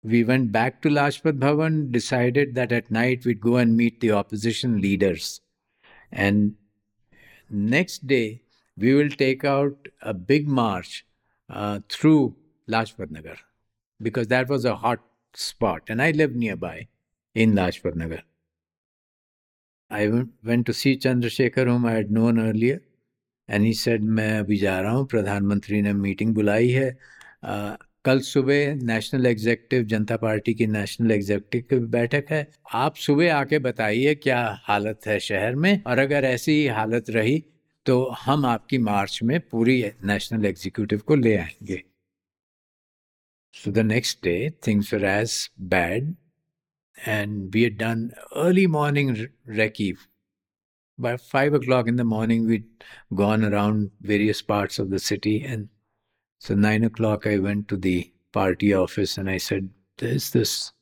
We went back to Lajpat Bhavan, decided that at night we'd go and meet the opposition leaders. And next day, we will take out a big march through Lajpatnagar, because that was a hot spot. And I lived nearby in Lajpatnagar. I went to see Chandrasekhar, whom I had known earlier. And he said, "Main abhi ja raha hoon, Pradhan Mantri ne meeting bulai hai. कल सुबह national executive Janata Party की national executive की बैठक है. आप सुबह आके बताइए क्या हालत है शहर में, और अगर ऐसी ही हालत रही तो हम आपकी मार्च में पूरी नेशनल एग्जीक्यूटिव को ले आएंगे." So the next day things were as bad and we had done early morning recce. By 5 o'clock in the morning we gone around various parts of the city. And so 9 o'clock, I went to the party office and I said, "There's this.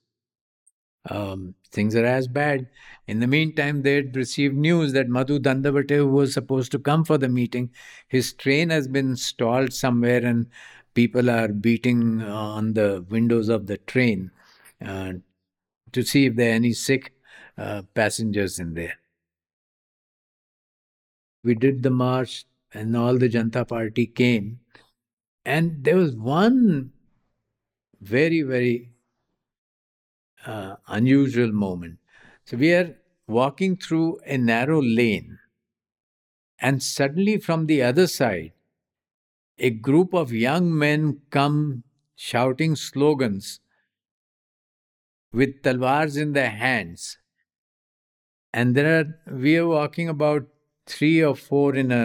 Things are as bad." In the meantime, they had received news that Madhu Dandavate, who was supposed to come for the meeting, his train has been stalled somewhere and people are beating on the windows of the train to see if there are any sick passengers in there. We did the march and all the Janata Party came. And there was one very, very unusual moment. So we are walking through a narrow lane, and suddenly from the other side, a group of young men come shouting slogans with talwars in their hands. And we are walking about 3 or 4 in a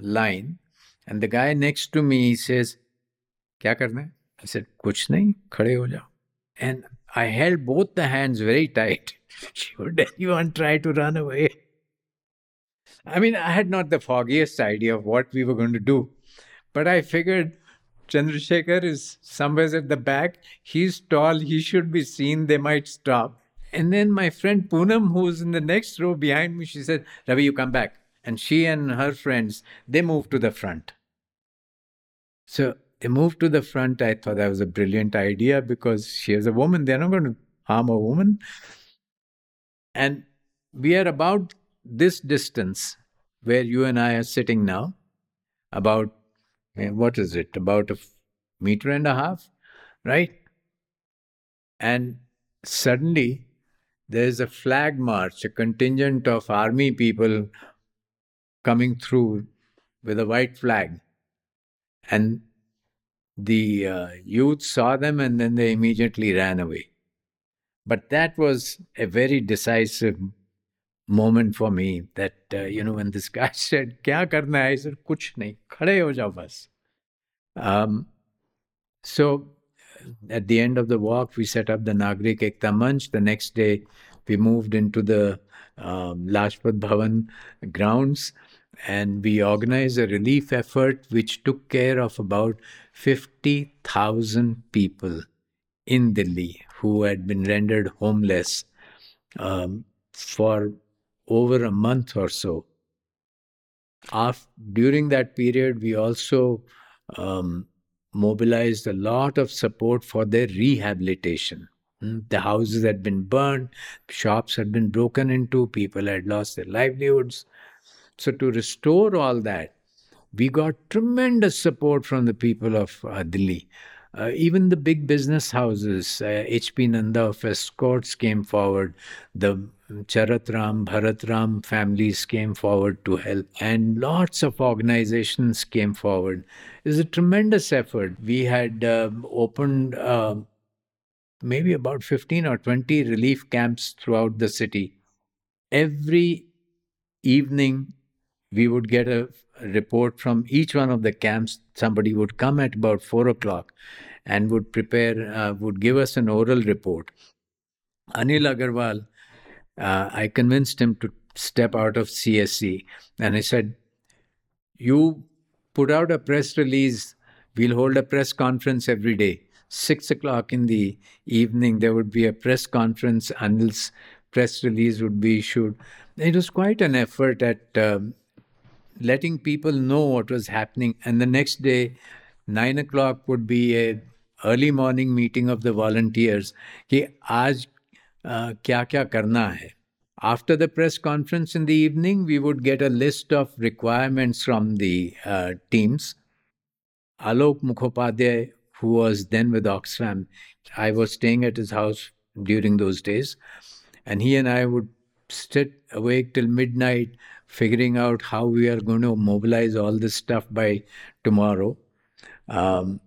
line. And the guy next to me says, "Kya karna hai?" I said, "Kuch nahi, khade ho jao." And I held both the hands very tight. Should anyone try to run away? I mean, I had not the foggiest idea of what we were going to do. But I figured Chandrasekhar is somewhere at the back. He's tall. He should be seen. They might stop. And then my friend Poonam, who's in the next row behind me, she said, "Ravi, you come back." And she and her friends, they moved to the front. So they moved to the front. I thought that was a brilliant idea, because she is a woman. They're not going to harm a woman. And we are about this distance where you and I are sitting now, about, what is it, about 1.5 meters, right? And suddenly there's a flag march, a contingent of army people coming through with a white flag. And the youth saw them and then they immediately ran away. But that was a very decisive moment for me, that, when this guy said, "Kya karna hai?" I said, "Kuch nahi, khade ho jao bas." So at the end of the walk, we set up the Nagrik Ekta Manch. The next day, we moved into the Lajpat Bhavan grounds. And we organized a relief effort which took care of about 50,000 people in Delhi who had been rendered homeless for over a month or so. During that period, we also mobilized a lot of support for their rehabilitation. The houses had been burned, shops had been broken into, people had lost their livelihoods. So to restore all that, we got tremendous support from the people of Delhi. Even the big business houses, H.P. Nanda of Escorts came forward. The Charatram, Bharatram families came forward to help. And lots of organizations came forward. It was a tremendous effort. We had opened maybe about 15 or 20 relief camps throughout the city. Every evening, we would get a report from each one of the camps. Somebody would come at about 4 o'clock and would prepare, would give us an oral report. Anil Agarwal, I convinced him to step out of CSE, and I said, you put out a press release, we'll hold a press conference every day. 6 o'clock in the evening, there would be a press conference. Anil's press release would be issued. It was quite an effort at letting people know what was happening. And the next day, 9 o'clock would be a early morning meeting of the volunteers. Ki aaj kya kya karna hai. After the press conference in the evening, we would get a list of requirements from the teams. Alok Mukhopadhyay, who was then with Oxfam, I was staying at his house during those days, and he and I would sit awake till midnight figuring out how we are going to mobilize all this stuff by tomorrow. And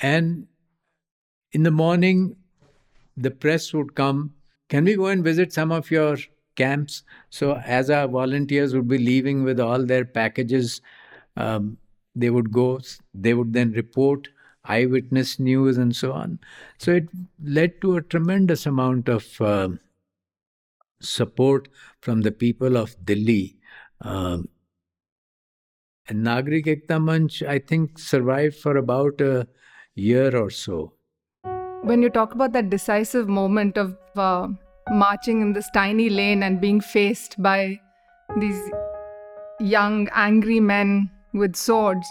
in the morning, the press would come, can we go and visit some of your camps? So as our volunteers would be leaving with all their packages, they would go, they would then report eyewitness news and so on. So it led to a tremendous amount of support from the people of Delhi. And Nagrik Ekta Manch, I think, survived for about a year or so. When you talk about that decisive moment of marching in this tiny lane and being faced by these young, angry men with swords,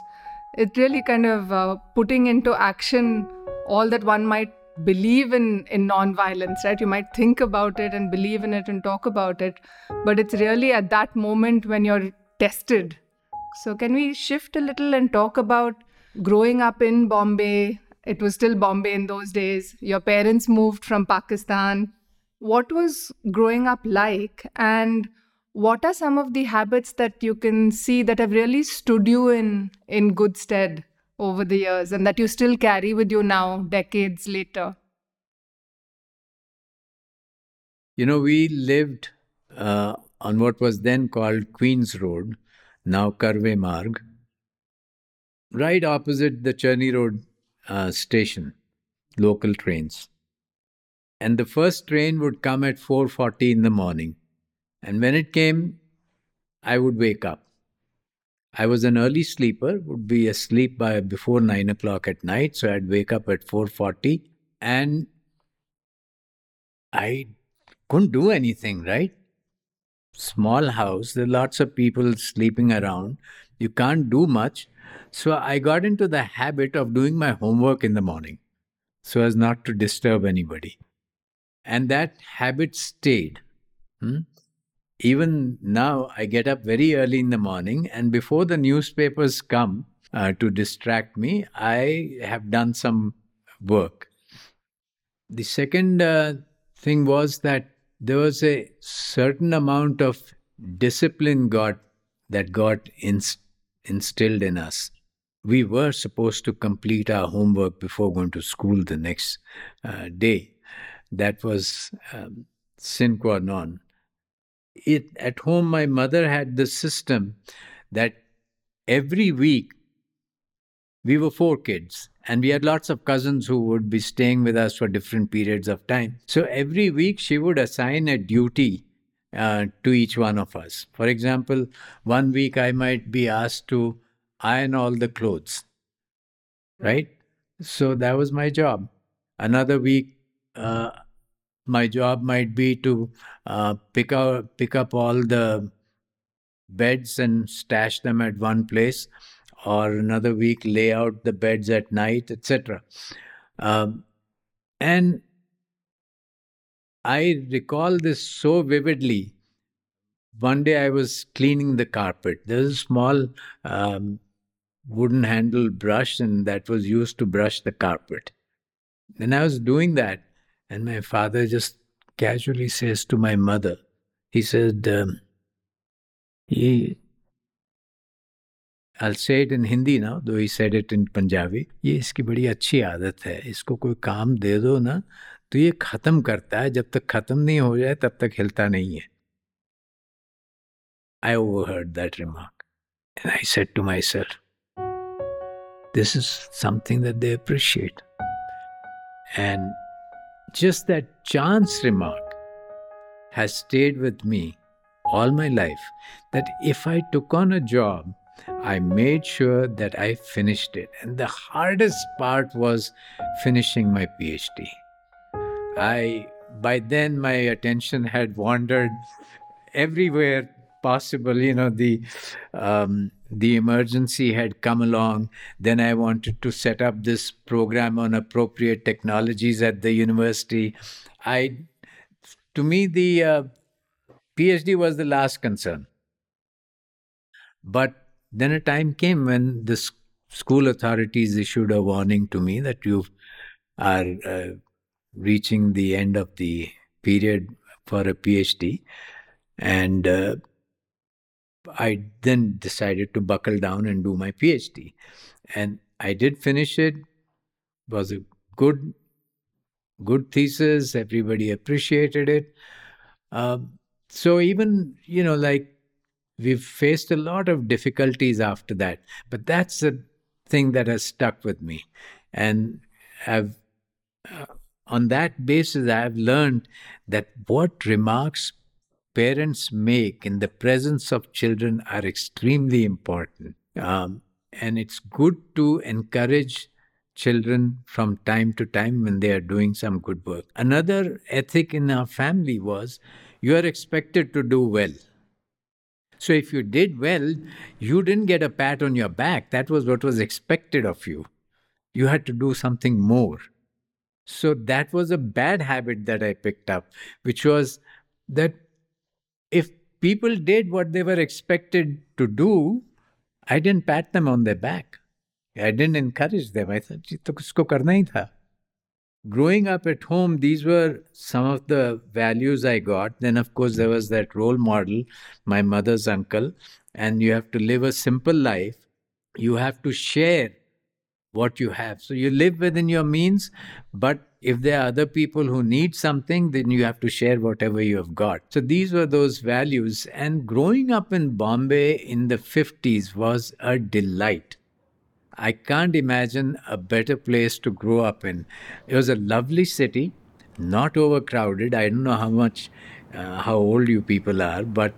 it really kind of putting into action all that one might believe in non-violence, right? You might think about it and believe in it and talk about it, but it's really at that moment when you're tested. So can we shift a little and talk about growing up in Bombay? It was still Bombay in those days. Your parents moved from Pakistan. What was growing up like, and what are some of the habits that you can see that have really stood you in good stead over the years and that you still carry with you now, decades later? You know, we lived on what was then called Queen's Road, now Karve Marg, right opposite the Churni Road station, local trains. And the first train would come at 4:40 in the morning. And when it came, I would wake up. I was an early sleeper, would be asleep by before 9 o'clock at night. So I'd wake up at 4:40 and I couldn't do anything, right? Small house, there are lots of people sleeping around. You can't do much. So I got into the habit of doing my homework in the morning so as not to disturb anybody. And that habit stayed. Even now, I get up very early in the morning, and before the newspapers come to distract me, I have done some work. The second thing was that there was a certain amount of discipline that got instilled in us. We were supposed to complete our homework before going to school the next day. That was sine qua non. At home, my mother had the system that every week we were 4 kids and we had lots of cousins who would be staying with us for different periods of time. So every week she would assign a duty to each one of us. For example, one week I might be asked to iron all the clothes, right? So that was my job. Another week, my job might be to pick up all the beds and stash them at one place, or another week lay out the beds at night, etc. And I recall this so vividly. One day I was cleaning the carpet. There's a small wooden handle brush, and that was used to brush the carpet. And I was doing that. And my father just casually says to my mother, he said, I'll say it in Hindi now, though he said it in Punjabi, ये इसकी बड़ी अच्छी आदत है, इसको कोई काम दे दो ना, तो ये खत्म करता है, जब तक खत्म नहीं हो जाए, तब तक हिलता नहीं है. I overheard that remark. And I said to myself, this is something that they appreciate. And just that chance remark has stayed with me all my life, that if I took on a job, I made sure that I finished it. And the hardest part was finishing my PhD. By then, my attention had wandered everywhere possible. You know, the emergency had come along. Then I wanted to set up this program on appropriate technologies at the university. To me, the PhD was the last concern. But then a time came when the school authorities issued a warning to me that you are reaching the end of the period for a PhD. And I then decided to buckle down and do my PhD. And I did finish it. It was a good thesis. Everybody appreciated it. So even, you know, like, we've faced a lot of difficulties after that. But that's the thing that has stuck with me. And I've, on that basis, I've learned that what remarks parents make in the presence of children are extremely important. And it's good to encourage children from time to time when they are doing some good work. Another ethic in our family was, you are expected to do well. So if you did well, you didn't get a pat on your back. That was what was expected of you. You had to do something more. So that was a bad habit that I picked up, which was that if people did what they were expected to do, I didn't pat them on their back. I didn't encourage them. I thought, isko karna hi tha. Growing up at home, these were some of the values I got. Then, of course, there was that role model, my mother's uncle, and you have to live a simple life. You have to share what you have. So you live within your means, but if there are other people who need something, then you have to share whatever you have got. So these were those values. And growing up in Bombay in the 50s was a delight. I can't imagine a better place to grow up in. It was a lovely city, not overcrowded. I don't know how old you people are, but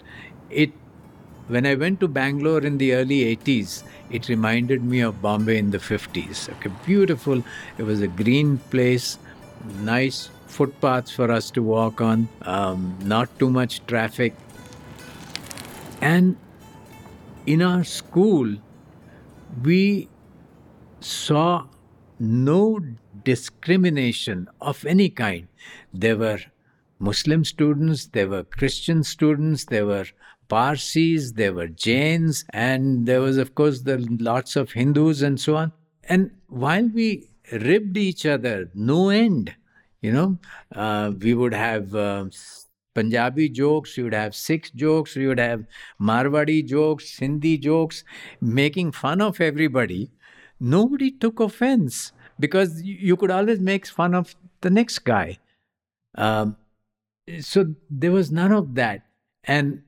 when I went to Bangalore in the early 80s, it reminded me of Bombay in the 50s. Okay, beautiful. It was a green place, nice footpaths for us to walk on, not too much traffic. And in our school, we saw no discrimination of any kind. There were Muslim students, there were Christian students, there were Parsis, there were Jains, and there was, of course, the lots of Hindus and so on. And while we ribbed each other, no end, you know, we would have Punjabi jokes, you would have Sikh jokes, you would have Marwadi jokes, Sindhi jokes, making fun of everybody. Nobody took offense because you could always make fun of the next guy. So there was none of that. And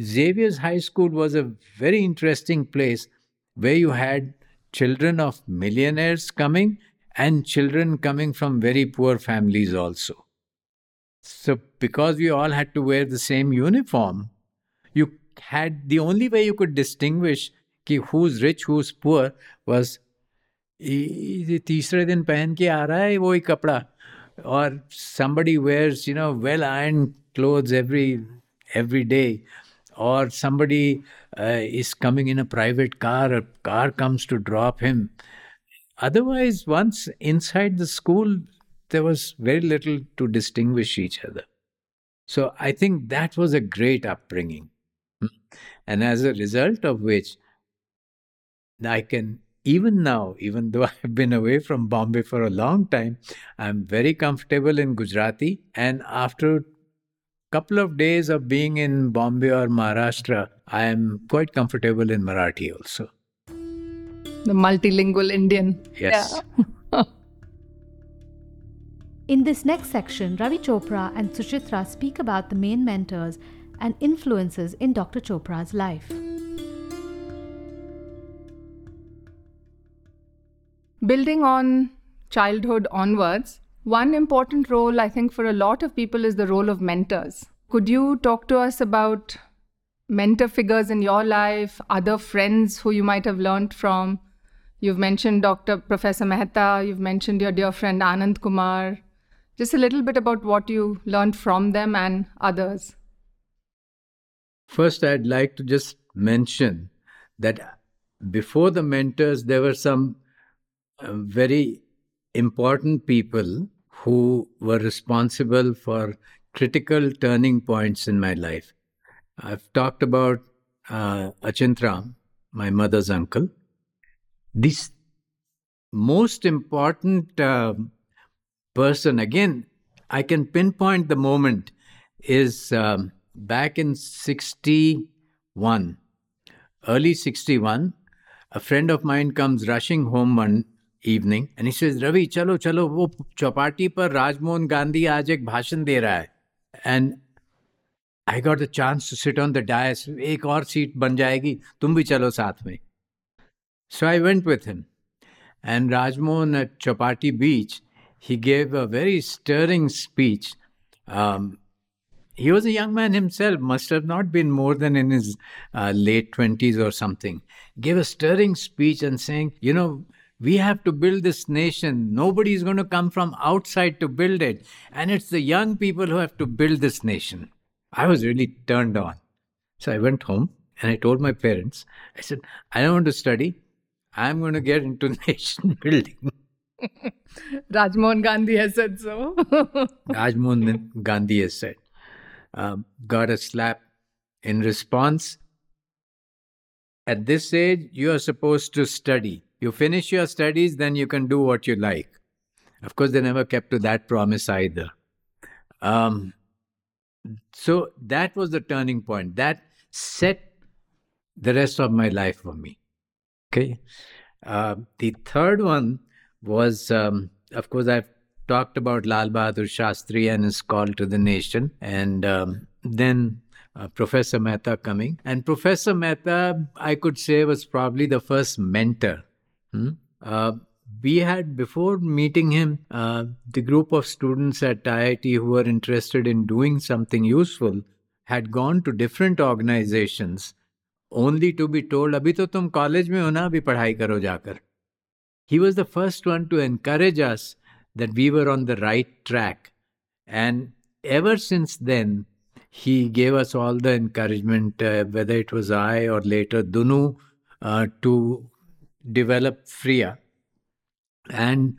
Xavier's High School was a very interesting place where you had children of millionaires coming and children coming from very poor families also. So because we all had to wear the same uniform, you had the only way you could distinguish ki who's rich, who's poor was teesre din pehen ke aa raha hai wohi kapda, or somebody wears, you know, well-ironed clothes every day, or somebody is coming in a private car, a car comes to drop him. Otherwise, once inside the school, there was very little to distinguish each other. So I think that was a great upbringing. And as a result of which, I can, even now, even though I've been away from Bombay for a long time, I'm very comfortable in Gujarati. And after a couple of days of being in Bombay or Maharashtra, I am quite comfortable in Marathi also. The multilingual Indian. Yes. Yeah. In this next section, Ravi Chopra and Suchitra speak about the main mentors and influences in Dr. Chopra's life. Building on childhood onwards, one important role I think for a lot of people is the role of mentors. Could you talk to us about mentor figures in your life, other friends who you might have learned from? You've mentioned Professor Mehta, you've mentioned your dear friend Anand Kumar. Just a little bit about what you learned from them and others. First, I'd like to just mention that before the mentors, there were some very important people who were responsible for critical turning points in my life. I've talked about Achint Ram, my mother's uncle. This most important person, again, I can pinpoint the moment, is back in 61, early 61, a friend of mine comes rushing home one evening and he says, "Ravi, chalo, wo chapati par Rajmohan Gandhi aaj ek bhashan de raha hai." And I got the chance to sit on the dais. Ek aur seat ban jayegi, tum bhi chalo saath mein. So I went with him. And Rajmohan at Chapati Beach, he gave a very stirring speech. He was a young man himself, must have not been more than in his late 20s or something. Gave a stirring speech and saying, you know, we have to build this nation. Nobody is going to come from outside to build it. And it's the young people who have to build this nation. I was really turned on. So I went home and I told my parents, I said, I don't want to study. I'm going to get into nation building. Rajmohan Gandhi has said so. Rajmohan Gandhi has said. Got a slap in response. At this age, you are supposed to study. You finish your studies, then you can do what you like. Of course, they never kept to that promise either. So that was the turning point. That set the rest of my life for me. Okay. The third one was, of course, I've talked about Lal Bahadur Shastri and his call to the nation, and then Professor Mehta coming. And Professor Mehta, I could say, was probably the first mentor. We had, before meeting him, the group of students at IIT who were interested in doing something useful had gone to different organizations only to be told, "Abhi to tum college mein ho na, abhi padhai karo jaakar." He was the first one to encourage us that we were on the right track. And ever since then, he gave us all the encouragement, whether it was I or later Dunu, to develop FRIA. And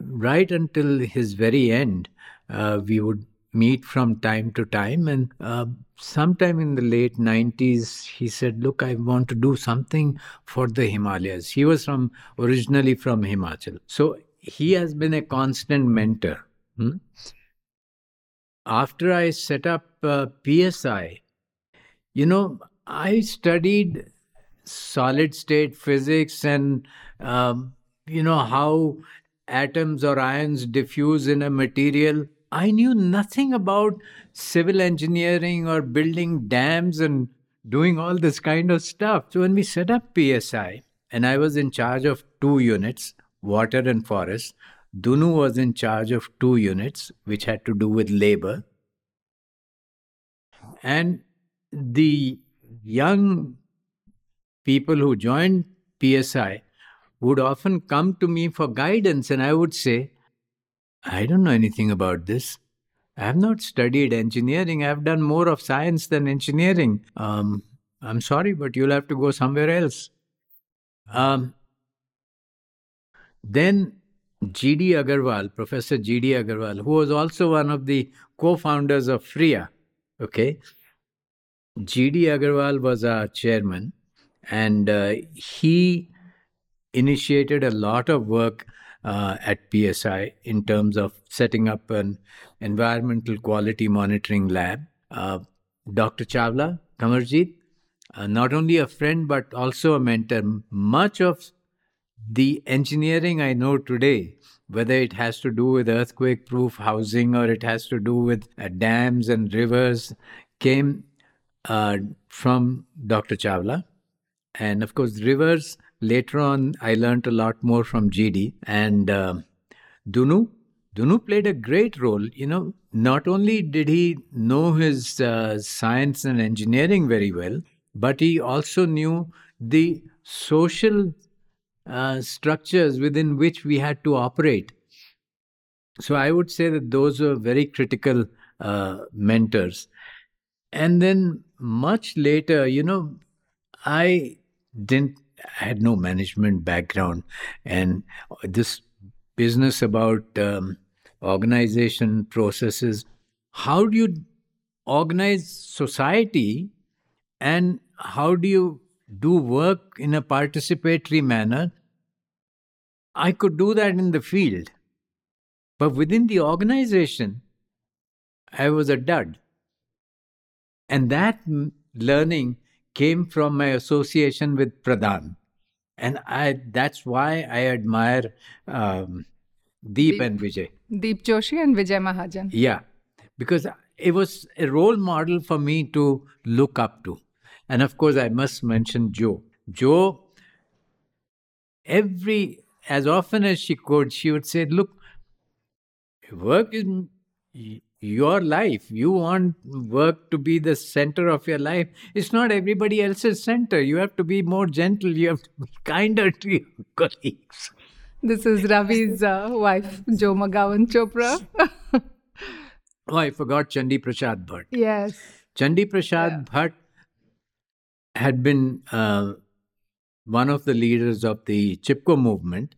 right until his very end, we would meet from time to time. And sometime in the late 90s, he said, "Look, I want to do something for the Himalayas." He was originally from Himachal. So he has been a constant mentor. After I set up PSI, you know, I studied solid state physics and, you know, how atoms or ions diffuse in a material. I knew nothing about civil engineering or building dams and doing all this kind of stuff. So when we set up PSI, and I was in charge of 2 units, water and forest. Dunu was in charge of 2 units, which had to do with labor. And the young people who joined PSI would often come to me for guidance, and I would say, "I don't know anything about this. I have not studied engineering. I have done more of science than engineering. I'm sorry, but you'll have to go somewhere else." Then G.D. Agarwal, Professor G.D. Agarwal, who was also one of the co-founders of FRIA, okay? G.D. Agarwal was our chairman, and he initiated a lot of work at PSI in terms of setting up an environmental quality monitoring lab. Dr. Chawla, Kamarjeet, not only a friend but also a mentor. Much of the engineering I know today, whether it has to do with earthquake-proof housing or it has to do with dams and rivers, came from Dr. Chawla. And of course, rivers Later on, I learnt a lot more from GD. And Dunu played a great role. You know, not only did he know his science and engineering very well, but he also knew the social structures within which we had to operate. So I would say that those were very critical mentors. And then much later, you know, I had no management background, and this business about organization processes, how do you organize society and how do you do work in a participatory manner? I could do that in the field, but within the organization, I was a dud. And that learning came from my association with PRADAN. And that's why I admire Deep and Vijay. Deep Joshi and Vijay Mahajan. Yeah, because it was a role model for me to look up to. And of course, I must mention Jo. Jo, as often as she could, she would say, look, work is your life. You want work to be the center of your life. It's not everybody else's center. You have to be more gentle. You have to be kinder to your colleagues. This is Ravi's wife, Jo McGowan Chopra. Oh, I forgot Chandi Prasad Bhatt. Yes. Chandi Prasad Bhatt had been one of the leaders of the Chipko movement,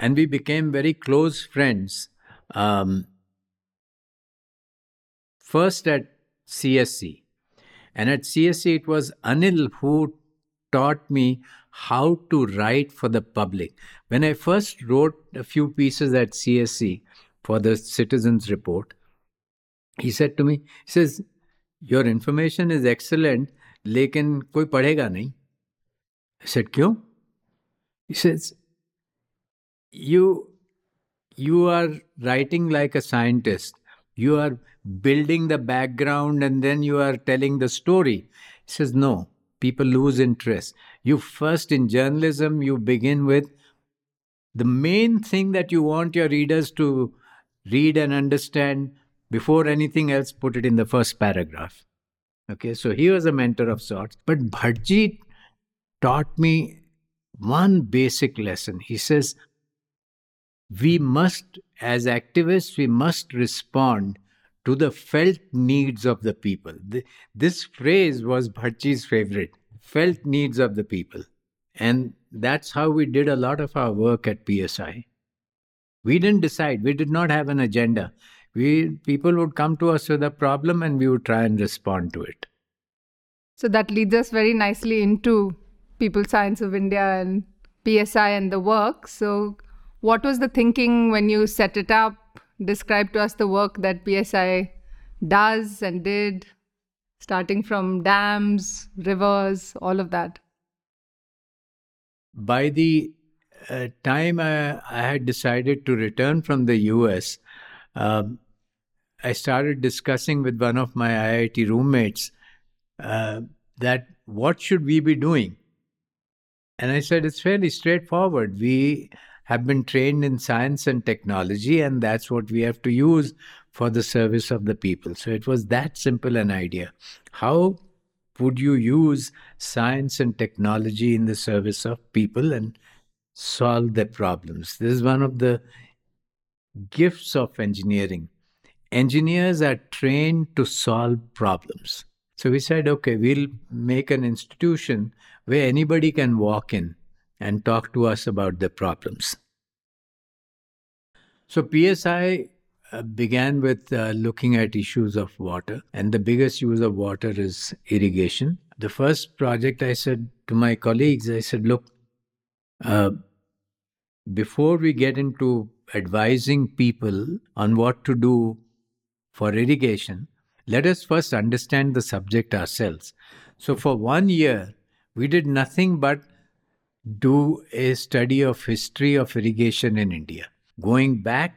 and we became very close friends. First at CSC. And at CSC, it was Anil who taught me how to write for the public. When I first wrote a few pieces at CSC for the Citizens Report, he said to me, he says, your information is excellent, lekin koi padhega nahi. I said, kyun? He says, you are writing like a scientist. You are building the background and then you are telling the story. He says, no, people lose interest. You first in journalism, you begin with the main thing that you want your readers to read and understand. Before anything else, put it in the first paragraph. Okay, so he was a mentor of sorts. But Bharji taught me one basic lesson. He says, we must, as activists, we must respond to the felt needs of the people. This phrase was Bharji's favorite, felt needs of the people. And that's how we did a lot of our work at PSI. We didn't decide. We did not have an agenda. People would come to us with a problem and we would try and respond to it. So that leads us very nicely into People's Science of India and PSI and the work. So what was the thinking when you set it up? Describe to us the work that PSI does and did, starting from dams, rivers, all of that. By the time I had decided to return from the US, I started discussing with one of my IIT roommates that what should we be doing? And I said, it's fairly straightforward. We have been trained in science and technology, and that's what we have to use for the service of the people. So it was that simple an idea. How would you use science and technology in the service of people and solve their problems? This is one of the gifts of engineering. Engineers are trained to solve problems. So we said, okay, we'll make an institution where anybody can walk in and talk to us about the problems. So PSI began with looking at issues of water, and the biggest use of water is irrigation. The first project I said to my colleagues, I said, look, before we get into advising people on what to do for irrigation, let us first understand the subject ourselves. So for 1 year, we did nothing but do a study of history of irrigation in India, going back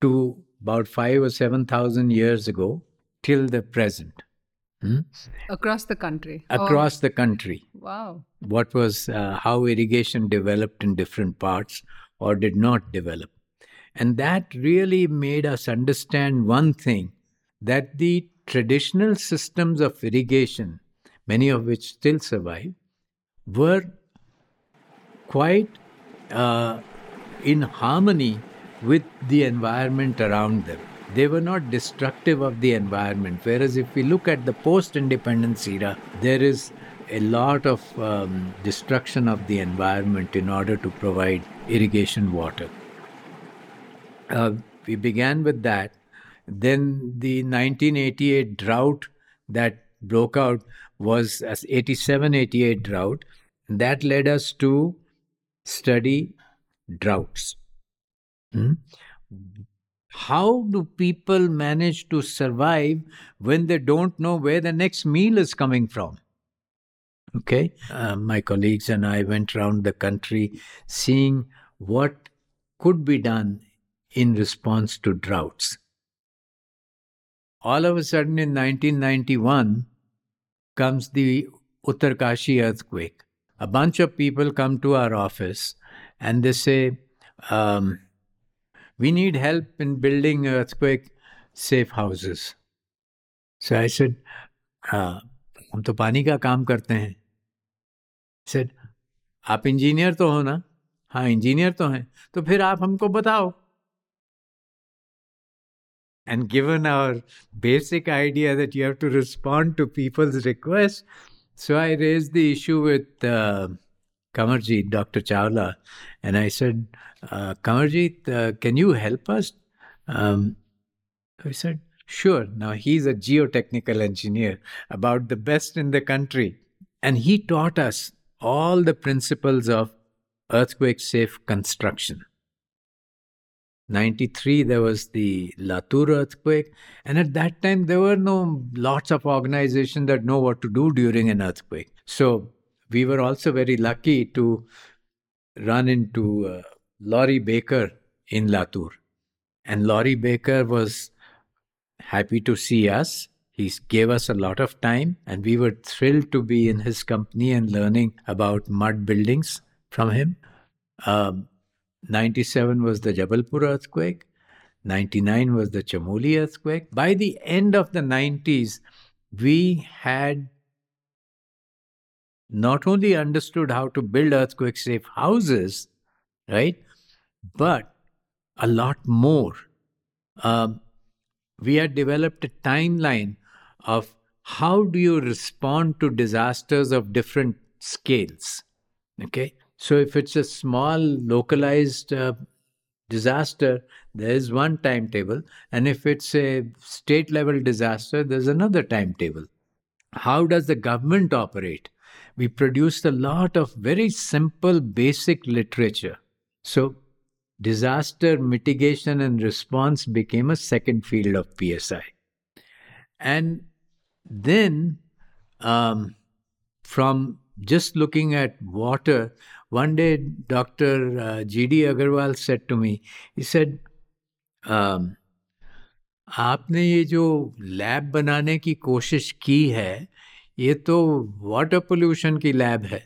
to about 5,000 or 7,000 years ago till the present. Across the country? Across the country. Wow. What was, how irrigation developed in different parts or did not develop. And that really made us understand one thing, that the traditional systems of irrigation, many of which still survive, were quite in harmony with the environment around them. They were not destructive of the environment. Whereas if we look at the post-independence era, there is a lot of destruction of the environment in order to provide irrigation water. We began with that. Then the 1988 drought that broke out was as 87-88 drought. That led us to study droughts. How do people manage to survive when they don't know where the next meal is coming from? Okay. My colleagues and I went around the country seeing what could be done in response to droughts. All of a sudden in 1991 comes the Uttarkashi earthquake. A bunch of people come to our office and they say, we need help in building earthquake safe houses. So I said, hum to pani ka kaam karte hain. He said, aap engineer to ho na? Haan, engineer to hain. To phir aap humko batao. And given our basic idea that you have to respond to people's requests, so I raised the issue with Kamarjit, Dr. Chawla, and I said, Kamarjit, can you help us? He said, sure. Now, he's a geotechnical engineer, about the best in the country. And he taught us all the principles of earthquake-safe construction. 1993, there was the Latur earthquake. And at that time, there were no lots of organizations that know what to do during an earthquake. So we were also very lucky to run into Laurie Baker in Latur. And Laurie Baker was happy to see us. He gave us a lot of time. And we were thrilled to be in his company and learning about mud buildings from him. 1997 was the Jabalpur earthquake. 1999 was the Chamoli earthquake. By the end of the 90s, we had not only understood how to build earthquake-safe houses, right, but a lot more. We had developed a timeline of how do you respond to disasters of different scales, okay? So if it's a small localized disaster, there is one timetable. And if it's a state level disaster, there's another timetable. How does the government operate? We produced a lot of very simple, basic literature. So disaster mitigation and response became a second field of PSI. And then from just looking at water, one day Dr. G.D. Agarwal said to me, he said, आपने ये जो lab बनाने की कोशिश की है, ये तो water pollution की लैब है.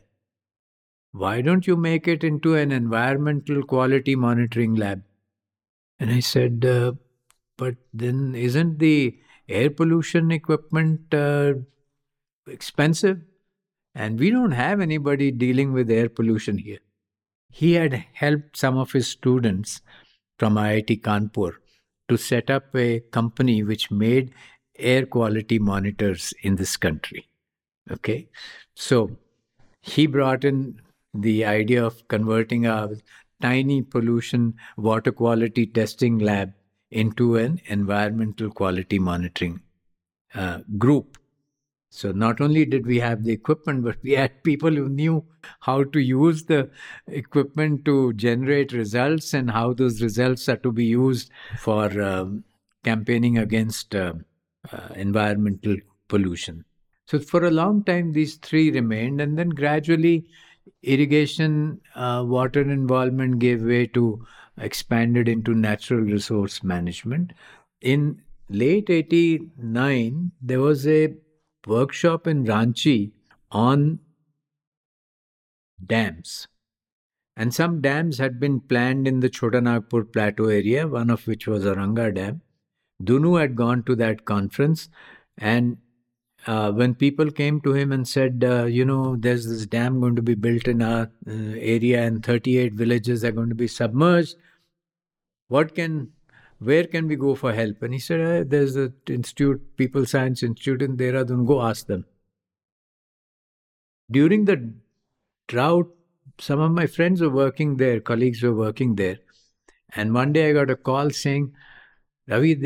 Why don't you make it into an environmental quality monitoring lab? And I said, but then isn't the air pollution equipment expensive? And we don't have anybody dealing with air pollution here. He had helped some of his students from IIT Kanpur to set up a company which made air quality monitors in this country. Okay. So he brought in the idea of converting our tiny pollution water quality testing lab into an environmental quality monitoring group. So not only did we have the equipment, but we had people who knew how to use the equipment to generate results and how those results are to be used for campaigning against environmental pollution. So for a long time, these three remained, and then gradually irrigation, water involvement gave way to expanded into natural resource management. In late 1989, there was a workshop in Ranchi on dams. And some dams had been planned in the Chhotanagpur Plateau area, one of which was Oranga Dam. Dunu had gone to that conference, and when people came to him and said, there's this dam going to be built in our area and 38 villages are going to be submerged, where can we go for help? And he said, there's the institute, People's Science Institute in Dehradun, go ask them. During the drought, some of my friends were working there, colleagues were working there. And one day I got a call saying, Ravi,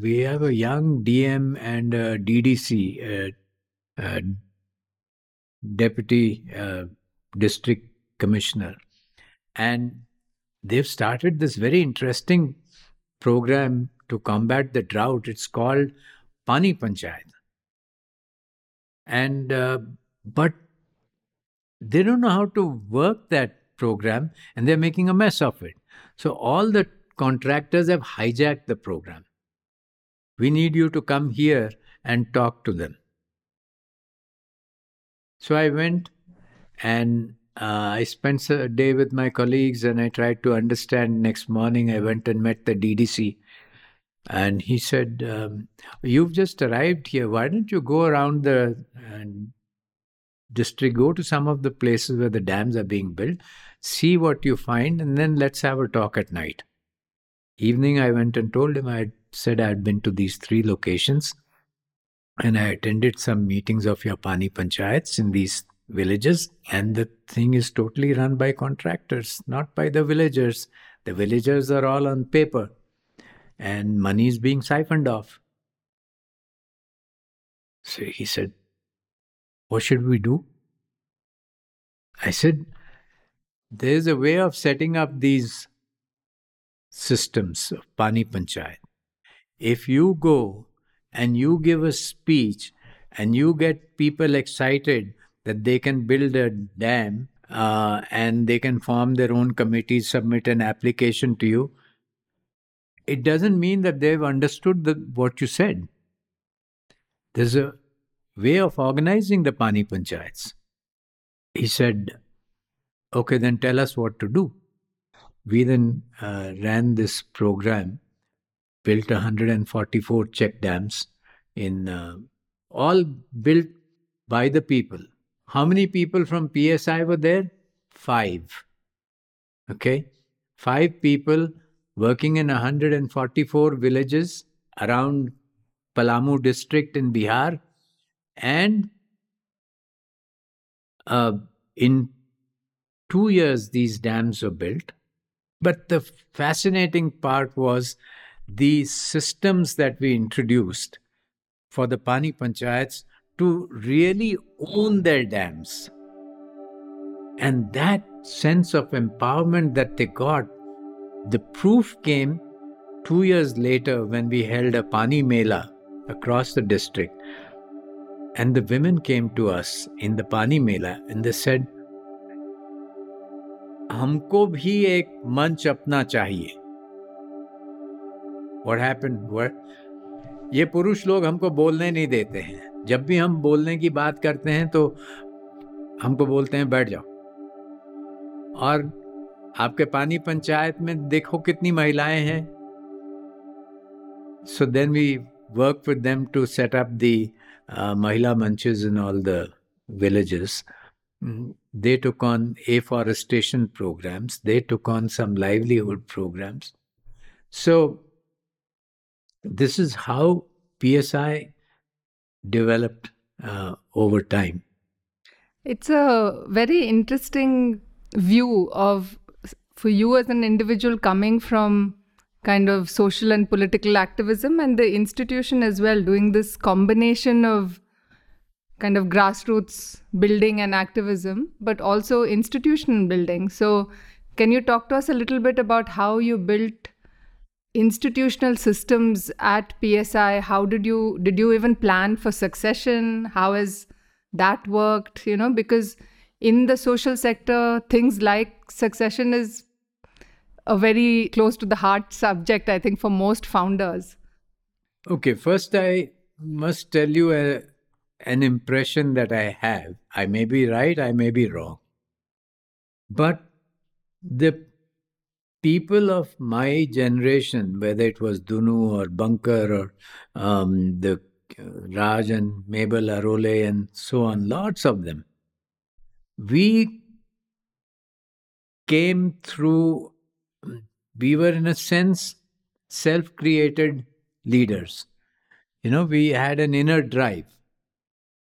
we have a young DM and a DDC, Deputy District Commissioner. And they've started this very interesting program to combat the drought. It's called Pani Panchayats. And, but they don't know how to work that program and they're making a mess of it. So all the contractors have hijacked the program. We need you to come here and talk to them. So I went and I spent a day with my colleagues and I tried to understand. Next morning, I went and met the DDC and he said, you've just arrived here. Why don't you go around the district, go to some of the places where the dams are being built, see what you find, and then let's have a talk at night. Evening, I went and told him, I said I had been to these three locations and I attended some meetings of your Pani Panchayats in these villages, and the thing is totally run by contractors, not by the villagers. The villagers are all on paper and money is being siphoned off. So he said, what should we do? I said, there's a way of setting up these systems of Pani Panchayat. If you go and you give a speech and you get people excited that they can build a dam and they can form their own committees, submit an application to you, it doesn't mean that they've understood what you said. There's a way of organizing the Pani Panchayats. He said, okay, then tell us what to do. We then ran this program, built 144 check dams, in all built by the people. How many people from PSI were there? 5. Okay? 5 people working in 144 villages around Palamu district in Bihar, and in 2 years these dams were built. But the fascinating part was the systems that we introduced for the Pani Panchayats to really own their dams. And that sense of empowerment that they got, the proof came 2 years later when we held a Pani Mela across the district. And the women came to us in the Pani Mela and they said, हमको भी एक मंच अपना चाहिए. What happened? ये पुरुष लोग हमको बोलने नहीं देते हैं. जब भी हम बोलने की बात करते हैं तो हमको बोलते हैं बैठ जाओ. और आपके पानी पंचायत में देखो कितनी महिलाएं हैं. So then we worked with them to set up the Mahila Manches in all the villages. They took on afforestation programs. They took on some livelihood programs. So this is how PSI developed over time. It's a very interesting view for you as an individual coming from kind of social and political activism and the institution as well, doing this combination of kind of grassroots building and activism, but also institutional building. So can you talk to us a little bit about how you built institutional systems at PSI? How did you even plan for succession? How has that worked? You know, because in the social sector, things like succession is a very close to the heart subject, I think, for most founders. Okay, first I must tell you an impression that I have. I may be right, I may be wrong. But the people of my generation, whether it was Dunu or Bunker or the Raj and Mabel Arole and so on, lots of them, we came through, we were in a sense self-created leaders. You know, we had an inner drive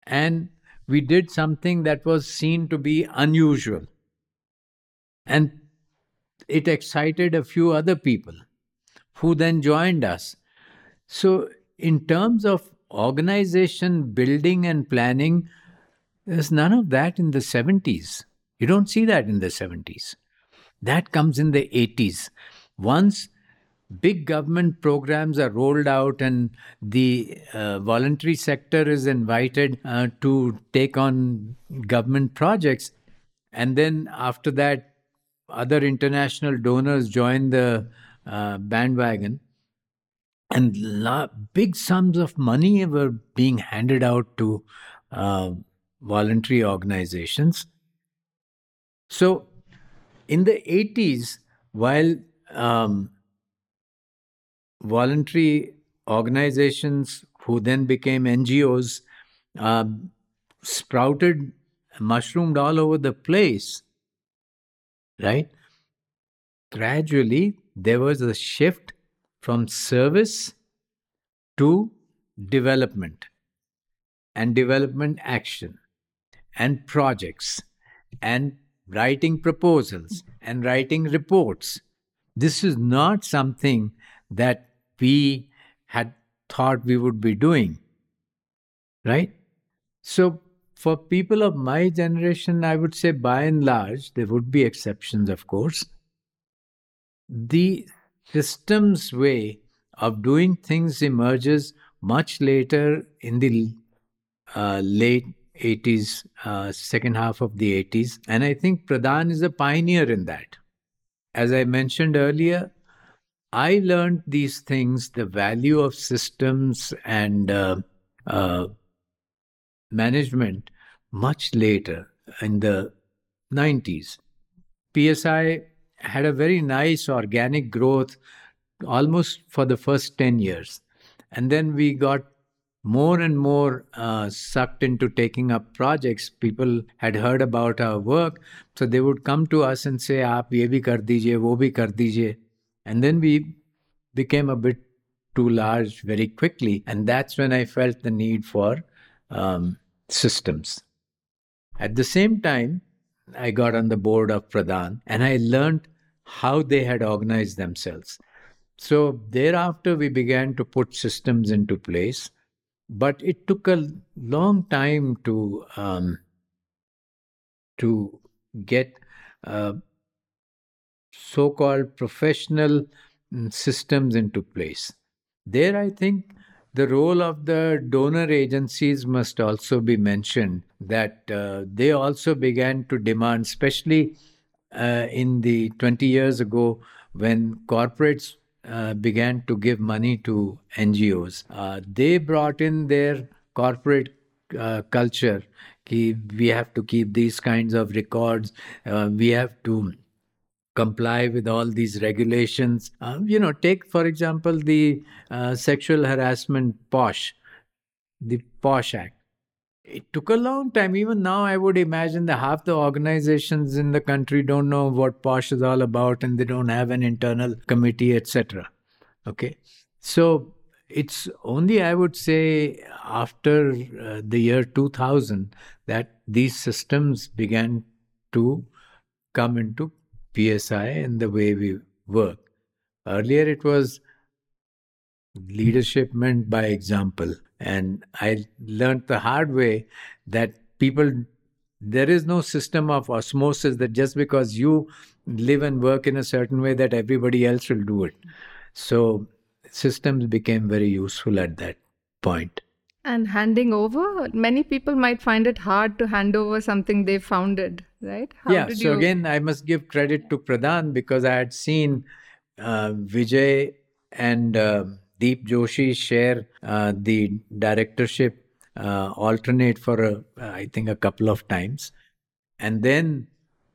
and we did something that was seen to be unusual. And it excited a few other people who then joined us. So in terms of organization building and planning, there's none of that in the 70s. You don't see that in the 70s. That comes in the 80s. Once big government programs are rolled out and the voluntary sector is invited to take on government projects, and then after that, other international donors join the bandwagon, and big sums of money were being handed out to voluntary organizations. So in the 80s, while voluntary organizations who then became NGOs sprouted, mushroomed all over the place, right? Gradually, there was a shift from service to development and development action and projects and writing proposals and writing reports. This is not something that we had thought we would be doing, right? So for people of my generation, I would say by and large, there would be exceptions, of course. The system's way of doing things emerges much later in the late 80s, second half of the 80s. And I think PRADAN is a pioneer in that. As I mentioned earlier, I learned these things, the value of systems and management much later in the 90s. PSI had a very nice organic growth almost for the first 10 years. And then we got more and more sucked into taking up projects. People had heard about our work, so they would come to us and say, aap ye bhi kar dijiye, wo bhi kar dijiye. And then we became a bit too large very quickly. And that's when I felt the need for systems. At the same time, I got on the board of PRADAN and I learned how they had organized themselves. So thereafter, we began to put systems into place, but it took a long time to get so-called professional systems into place. There, I think, the role of the donor agencies must also be mentioned, that they also began to demand, especially in the 20 years ago when corporates began to give money to NGOs. They brought in their corporate culture, ki we have to keep these kinds of records, we have to comply with all these regulations. You know, take, for example, the sexual harassment POSH, the POSH Act. It took a long time. Even now, I would imagine that half the organizations in the country don't know what POSH is all about and they don't have an internal committee, etc. Okay. So it's only, I would say, after the year 2000 that these systems began to come into PSI and the way we work. Earlier, it was leadership meant by example. And I learned the hard way that there is no system of osmosis that just because you live and work in a certain way that everybody else will do it. So systems became very useful at that point. And handing over, many people might find it hard to hand over something they founded, right? Again, I must give credit to PRADAN because I had seen Vijay and Deep Joshi share the directorship alternate for, I think, a couple of times. And then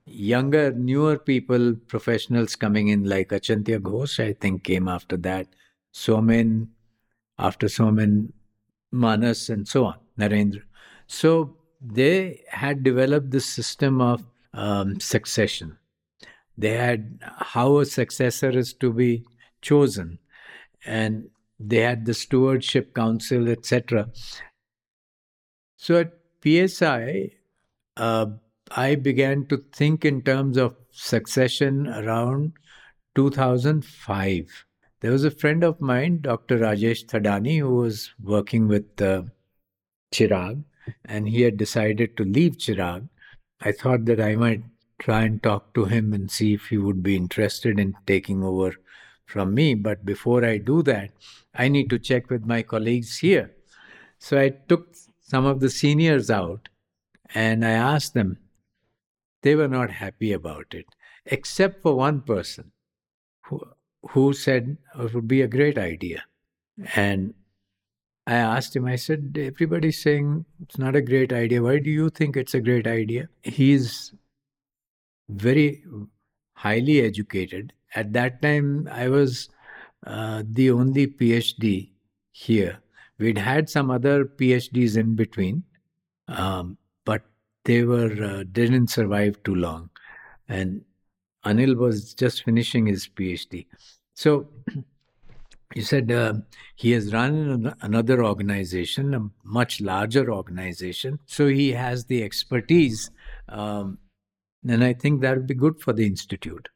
younger, newer people, professionals coming in like Achantya Ghosh, I think, came after that. Somin, after Somin, Manas, and so on, Narendra. So they had developed this system of succession. They had how a successor is to be chosen. And they had the stewardship council, etc. So at PSI, I began to think in terms of succession around 2005. There was a friend of mine, Dr. Rajesh Thadani, who was working with Chirag, and he had decided to leave Chirag. I thought that I might try and talk to him and see if he would be interested in taking over from me. But before I do that, I need to check with my colleagues here. So I took some of the seniors out and I asked them. They were not happy about it, except for one person who said it would be a great idea. And I asked him, I said, everybody's saying it's not a great idea. Why do you think it's a great idea? He's very highly educated. At that time, I was the only PhD here. We'd had some other PhDs in between, but they didn't survive too long. And Anil was just finishing his PhD. So he said he has run another organization, a much larger organization. So he has the expertise. And I think that would be good for the institute.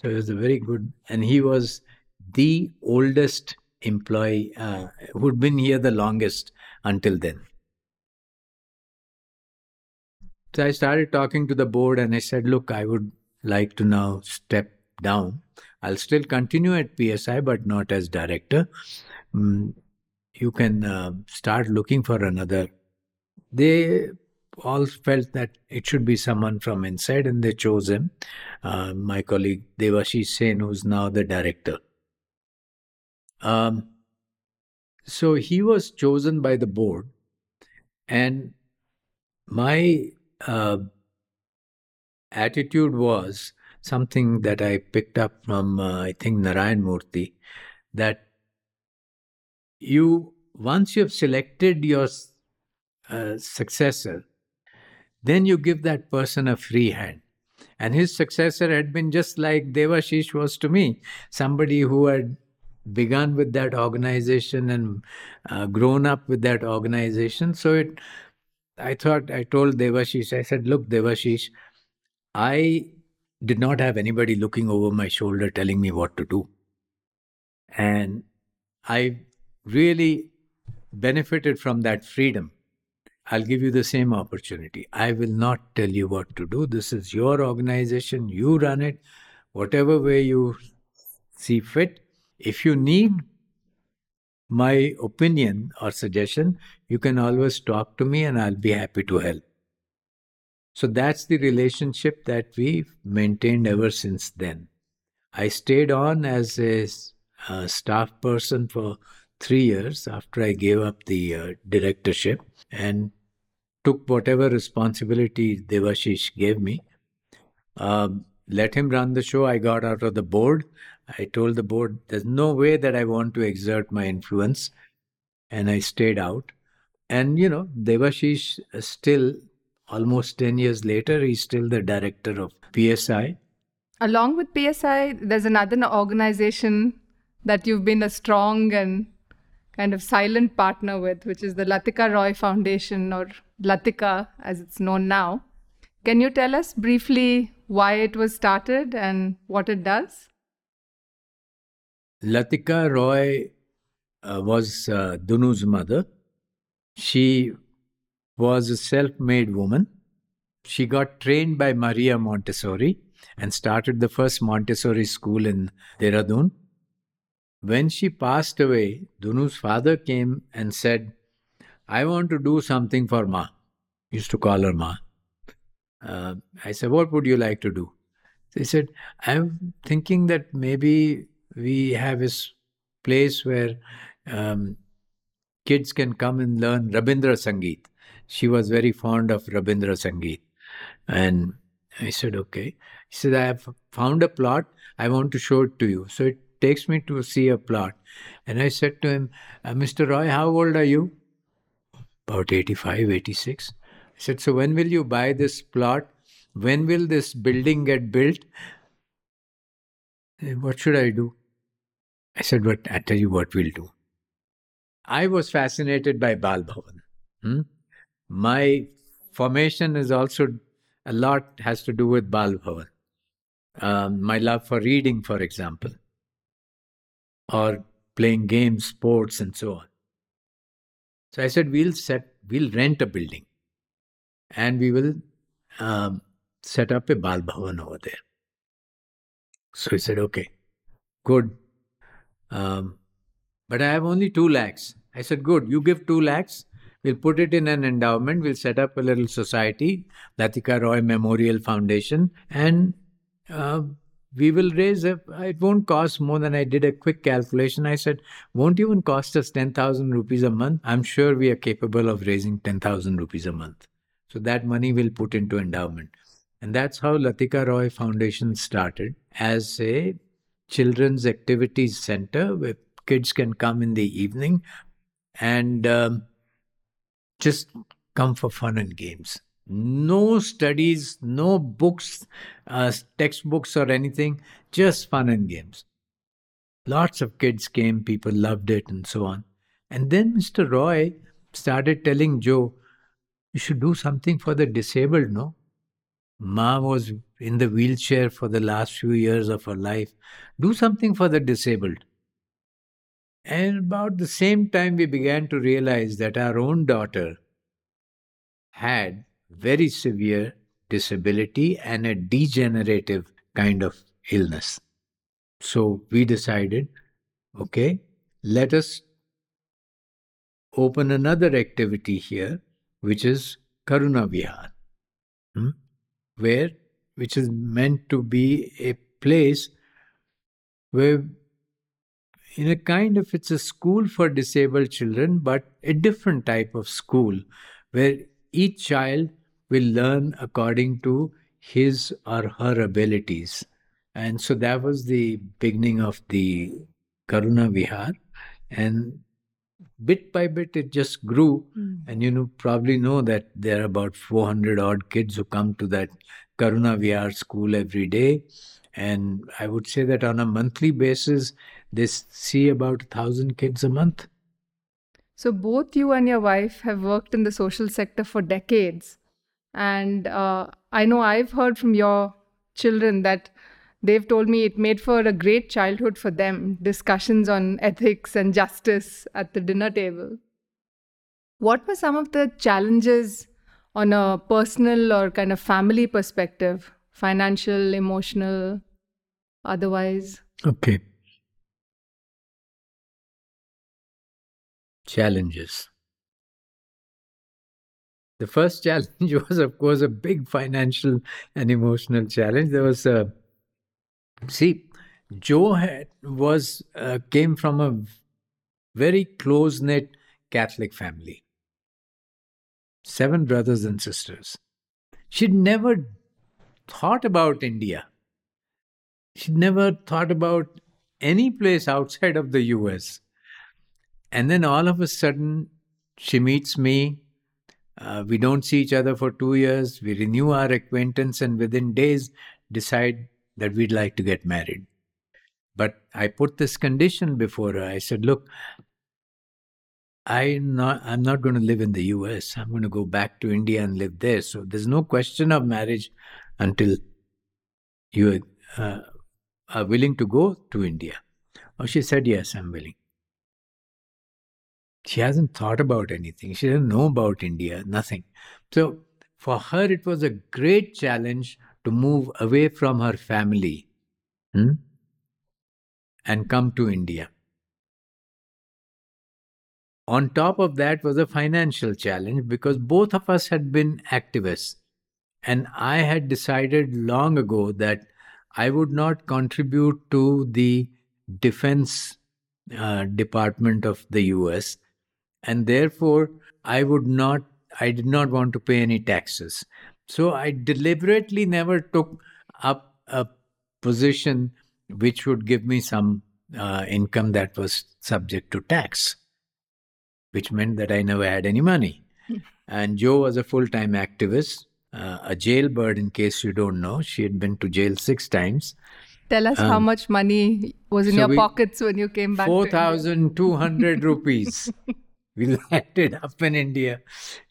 So it was a very good, and he was the oldest employee who'd been here the longest until then. So I started talking to the board and I said, look, I would like to now step down. I'll still continue at PSI, but not as director. You can start looking for another. They all felt that it should be someone from inside, and they chose him. My colleague Devashish Sen, who's now the director. So he was chosen by the board, and my attitude was something that I picked up from, I think, Narayan Murthy, that once you have selected your successor, then you give that person a free hand. And his successor had been just like Devashish was to me, somebody who had begun with that organization and grown up with that organization. So I told Devashish, I said, look, Devashish, I did not have anybody looking over my shoulder telling me what to do. And I really benefited from that freedom. I'll give you the same opportunity. I will not tell you what to do. This is your organization. You run it, whatever way you see fit. If you need my opinion or suggestion, you can always talk to me and I'll be happy to help. So that's the relationship that we've maintained ever since then. I stayed on as a staff person for 3 years after I gave up the directorship and took whatever responsibility Devashish gave me. Let him run the show. I got out of the board. I told the board, there's no way that I want to exert my influence. And I stayed out. And, you know, Devashish still, almost 10 years later, he's still the director of PSI. Along with PSI, there's another organization that you've been a strong and kind of silent partner with, which is the Latika Roy Foundation, or Latika as it's known now. Can you tell us briefly why it was started and what it does? Latika Roy was Dunu's mother. She was a self-made woman. She got trained by Maria Montessori and started the first Montessori school in Dehradun. When she passed away, Dunu's father came and said, I want to do something for Ma. He used to call her Ma. I said, what would you like to do? They said, I'm thinking that maybe we have this place where kids can come and learn Rabindra Sangeet. She was very fond of Rabindra Sangeet. And I said, okay. He said, I have found a plot. I want to show it to you. So it takes me to see a plot. And I said to him, Mr. Roy, how old are you? About 85, 86. I said, so when will you buy this plot? When will this building get built? What should I do? I said, but I tell you what we'll do. I was fascinated by Lal Bhavan. My formation is also a lot has to do with Lal Bhavan. My love for reading, for example, or playing games, sports, and so on. So I said, we'll rent a building, and we will set up a Lal Bhavan over there. So he said, okay, good. But I have only 2 lakhs. I said, good, you give 2 lakhs. We'll put it in an endowment. We'll set up a little society, Latika Roy Memorial Foundation. And we will raise, it won't cost more than, I did a quick calculation. I said, won't even cost us 10,000 rupees a month. I'm sure we are capable of raising 10,000 rupees a month. So that money we'll put into endowment. And that's how Latika Roy Foundation started as a children's activities center where kids can come in the evening and just come for fun and games. No studies, no books, textbooks or anything, just fun and games. Lots of kids came, people loved it and so on. And then Mr. Roy started telling Joe, you should do something for the disabled, no? Ma was in the wheelchair for the last few years of her life. Do something for the disabled. And about the same time, we began to realize that our own daughter had very severe disability and a degenerative kind of illness. So we decided, okay, let us open another activity here, which is Karuna Vihar. Which is meant to be a place where, in a kind of, it's a school for disabled children, but a different type of school where each child will learn according to his or her abilities. And so that was the beginning of the Karuna Vihar. And bit by bit, it just grew. And you probably know that there are about 400 odd kids who come to that Karuna Vihar school every day. And I would say that on a monthly basis, they see about 1,000 kids a month. So both you and your wife have worked in the social sector for decades. And I know I've heard from your children that they've told me it made for a great childhood for them, discussions on ethics and justice at the dinner table. What were some of the challenges on a personal or kind of family perspective, financial, emotional, otherwise? Okay. Challenges. The first challenge was, of course, a big financial and emotional challenge. There was a Joe came from a very close-knit Catholic family. 7 brothers and sisters. She'd never thought about India. She'd never thought about any place outside of the US. And then all of a sudden, she meets me. We don't see each other for 2 years. We renew our acquaintance and within days decide that we'd like to get married. But I put this condition before her. I said, look, I'm not going to live in the US. I'm going to go back to India and live there. So there's no question of marriage until you are willing to go to India. Or she said, yes, I'm willing. She hasn't thought about anything. She doesn't know about India, nothing. So for her, it was a great challenge to move away from her family and come to India. On top of that was a financial challenge because both of us had been activists. And I had decided long ago that I would not contribute to the Defense Department of the US and therefore I did not want to pay any taxes. So I deliberately never took up a position which would give me some income that was subject to tax, which meant that I never had any money. And Jo was a full-time activist, a jailbird, in case you don't know. She had been to jail 6 times. Tell us how much money was in your pockets when you came back. 4,200 rupees. We landed up in India.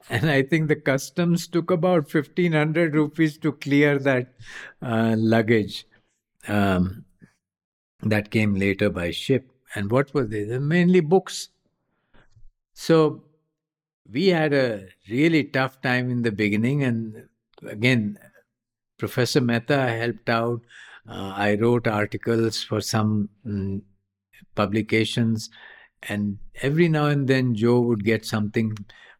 And I think the customs took about 1,500 rupees to clear that luggage that came later by ship. And what were they? They're mainly books. So we had a really tough time in the beginning. And again, Professor Mehta helped out. I wrote articles for some publications, and every now and then Jo would get something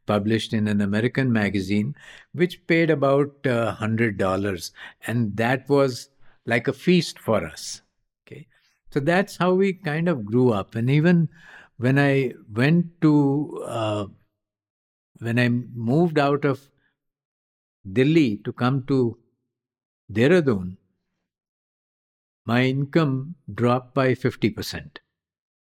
published in an American magazine, which paid about $100, and that was like a feast for us. Okay, so that's how we kind of grew up. And even when I went to when I moved out of Delhi to come to Dehradun, my income dropped by 50%.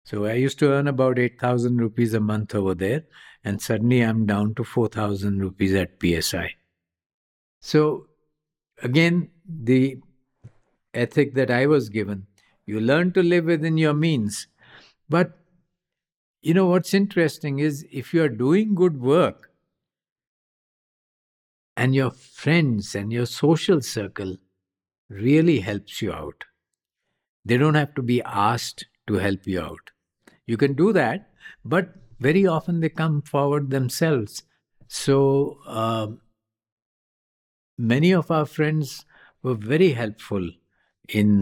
So I used to earn about 8,000 rupees a month over there, and suddenly I'm down to 4,000 rupees at PSI. So again, the ethic that I was given, you learn to live within your means. But you know what's interesting is, if you are doing good work and your friends and your social circle really helps you out, they don't have to be asked to help you out. You can do that, but very often they come forward themselves. So many of our friends were very helpful in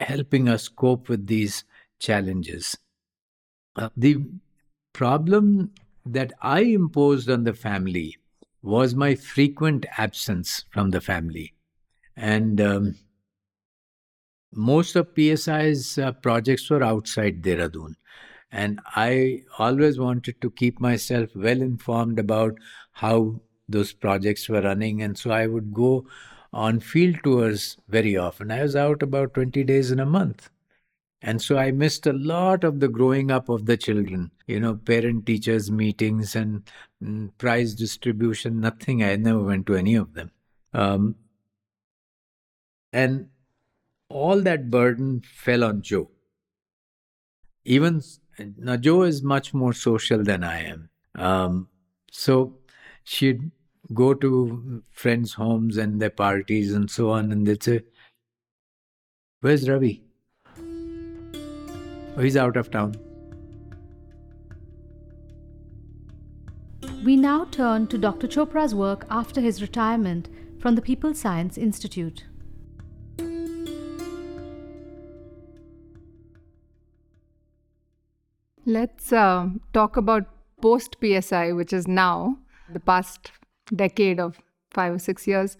helping us cope with these challenges. The problem that I imposed on the family was my frequent absence from the family. And most of PSI's projects were outside Dehradun, and I always wanted to keep myself well informed about how those projects were running, and so I would go on field tours very often. I was out about 20 days in a month, and so I missed a lot of the growing up of the children. You know, parent-teachers meetings and prize distribution, nothing. I never went to any of them. And all that burden fell on Jo. Even now, Jo is much more social than I am. So she'd go to friends' homes and their parties and so on, and they'd say, "Where's Ravi? Oh, he's out of town." We now turn to Dr. Chopra's work after his retirement from the People's Science Institute. Let's talk about post-PSI, which is now, the past decade of 5 or 6 years.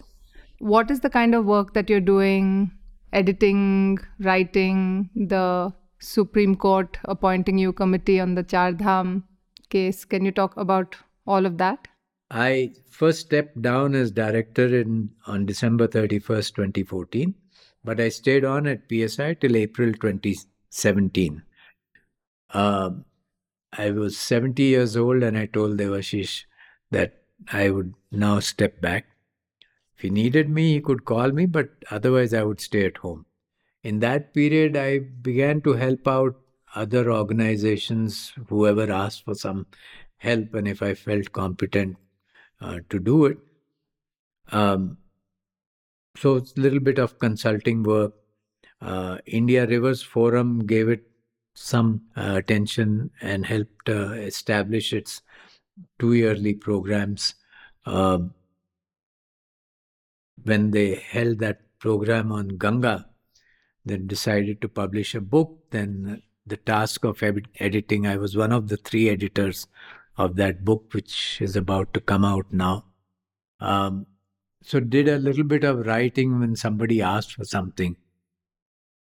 What is the kind of work that you're doing? Editing, writing, the Supreme Court appointing you committee on the Char Dham case. Can you talk about all of that? I first stepped down as director on December 31st, 2014, but I stayed on at PSI till April 2017. I was 70 years old, and I told Devashish that I would now step back. If he needed me, he could call me, but otherwise I would stay at home. In that period, I began to help out other organizations, whoever asked for some help, and if I felt competent to do it. So it's a little bit of consulting work. India Rivers Forum gave it some attention and helped establish its 2-yearly programs. When they held that program on Ganga, they decided to publish a book. Then the task of editing, I was one of the 3 editors of that book, which is about to come out now. So did a little bit of writing when somebody asked for something.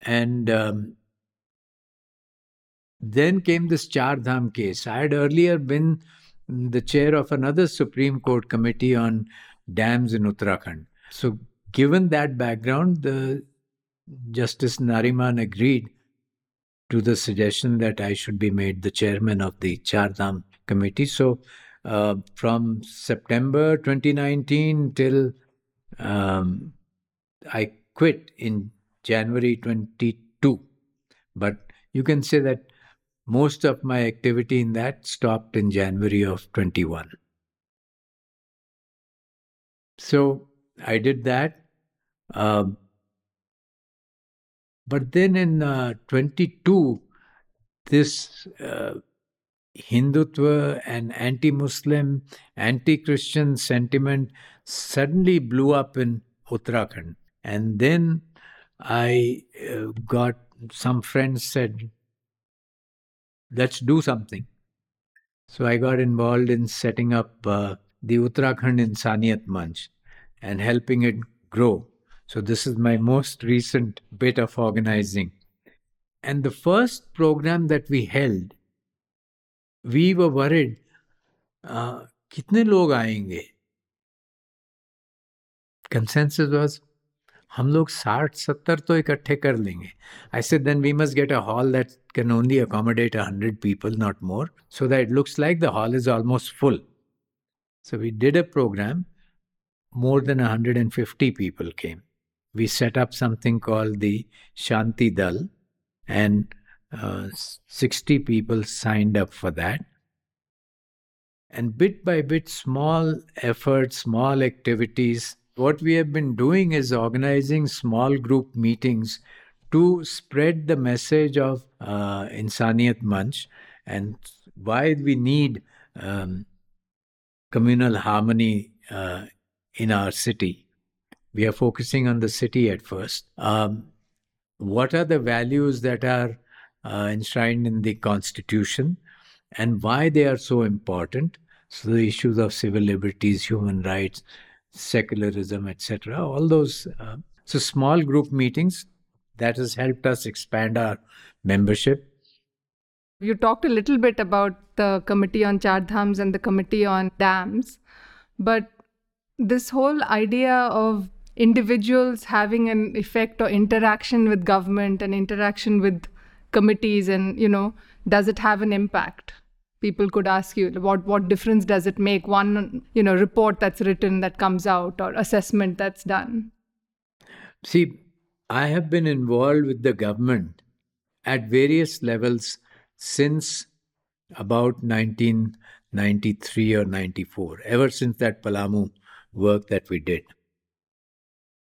And Then came this Char Dham case. I had earlier been the chair of another Supreme Court committee on dams in Uttarakhand. So given that background, the Justice Nariman agreed to the suggestion that I should be made the chairman of the Char Dham committee. So from September 2019 till I quit in January 22. But you can say that most of my activity in that stopped in January of 21. So I did that. But then in 22, this Hindutva and anti-Muslim, anti-Christian sentiment suddenly blew up in Uttarakhand. And then I got some friends said, let's do something. So I got involved in setting up the Uttarakhand Insaniyat Manch and helping it grow. So this is my most recent bit of organizing. And the first program that we held, we were worried, kitne log aayenge? Consensus was, hum log 60-70 to ikatthe kar lenge. I said, then we must get a hall that can only accommodate 100 people, not more, so that it looks like the hall is almost full. So we did a program, more than 150 people came. We set up something called the Shanti Dal, and 60 people signed up for that. And bit by bit, small efforts, small activities. What we have been doing is organizing small group meetings to spread the message of Insaniyat Manch and why we need communal harmony in our city. We are focusing on the city at first. What are the values that are enshrined in the Constitution and why they are so important? So the issues of civil liberties, human rights, secularism, etc. All those. So small group meetings, that has helped us expand our membership. You talked a little bit about the Committee on Char Dhams and the Committee on Dams, but this whole idea of individuals having an effect or interaction with government and interaction with committees and, you know, does it have an impact? People could ask you, what difference does it make? One, you know, report that's written that comes out or assessment that's done. See, I have been involved with the government at various levels since about 1993 or 94, ever since that Palamu work that we did.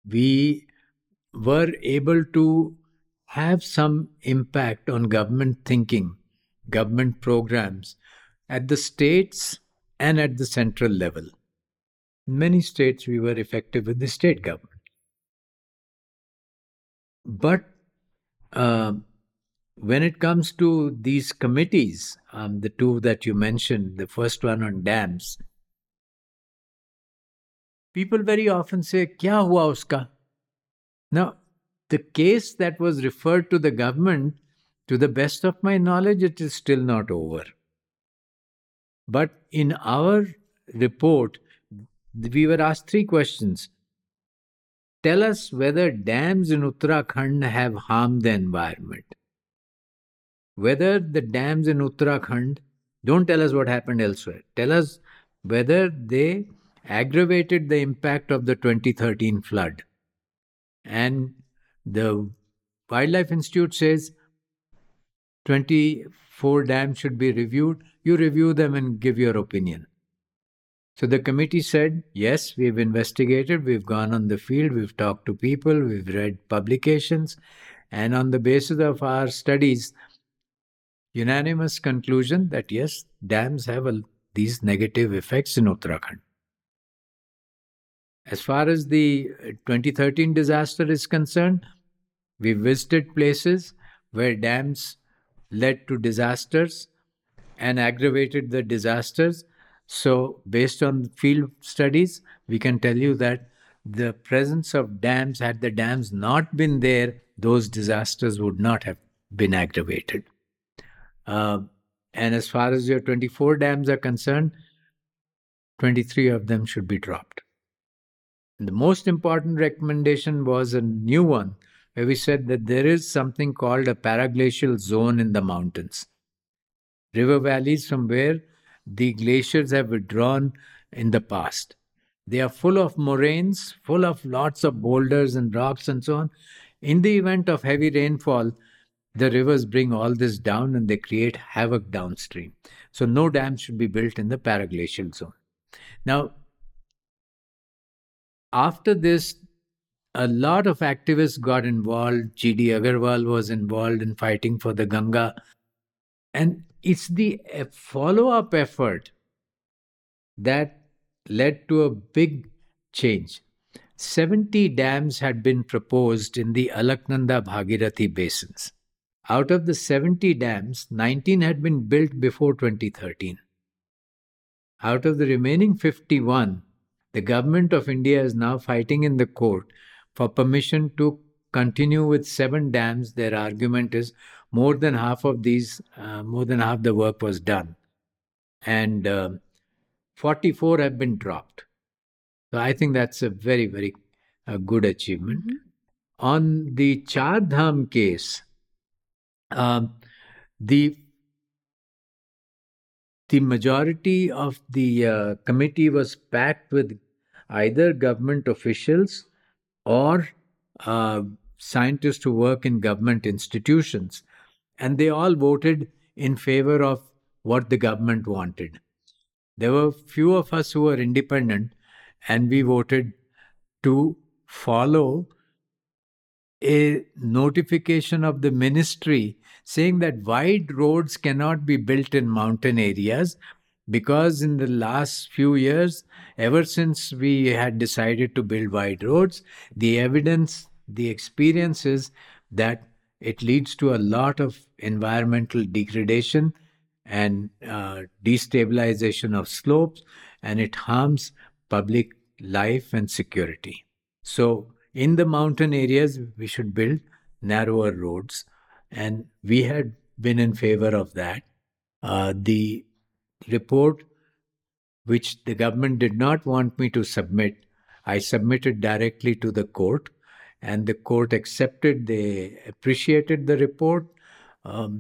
We were able to have some impact on government thinking, government programs at the states and at the central level. In many states, we were effective with the state government. But when it comes to these committees, the two that you mentioned, the first one on dams, people very often say, "Kya hua uska?" Now, the case that was referred to the government, to the best of my knowledge, it is still not over. But in our report, we were asked three questions. Tell us whether dams in Uttarakhand have harmed the environment. Whether the dams in Uttarakhand, don't tell us what happened elsewhere. Tell us whether they aggravated the impact of the 2013 flood. And the Wildlife Institute says 24 dams should be reviewed. You review them and give your opinion. So the committee said, yes, we've investigated, we've gone on the field, we've talked to people, we've read publications, and on the basis of our studies, unanimous conclusion that yes, dams have these negative effects in Uttarakhand. As far as the 2013 disaster is concerned, we visited places where dams led to disasters and aggravated the disasters. So based on field studies, we can tell you that the presence of dams, had the dams not been there, those disasters would not have been aggravated. And as far as your 24 dams are concerned, 23 of them should be dropped. And the most important recommendation was a new one, where we said that there is something called a paraglacial zone in the mountains. River valleys from where the glaciers have withdrawn in the past. They are full of moraines, full of lots of boulders and rocks and so on. In the event of heavy rainfall, the rivers bring all this down and they create havoc downstream. So no dams should be built in the paraglacial zone. Now, after this, a lot of activists got involved. G.D. Agarwal was involved in fighting for the Ganga. And it's the follow-up effort that led to a big change. 70 dams had been proposed in the Alaknanda-Bhagirathi basins. Out of the 70 dams, 19 had been built before 2013. Out of the remaining 51, the government of India is now fighting in the court for permission to continue with 7 dams. Their argument is more than half of these, the work was done. And 44 have been dropped. So I think that's a very, very good achievement. Mm-hmm. On the Char Dham case, the majority of the committee was packed with either government officials or scientists who work in government institutions. And they all voted in favor of what the government wanted. There were few of us who were independent, and we voted to follow a notification of the ministry saying that wide roads cannot be built in mountain areas, because in the last few years, ever since we had decided to build wide roads, the evidence, the experience is that it leads to a lot of environmental degradation and destabilization of slopes, and it harms public life and security. So in the mountain areas, we should build narrower roads. And we had been in favor of that. The report, which the government did not want me to submit, I submitted directly to the court. And the court accepted, they appreciated the report.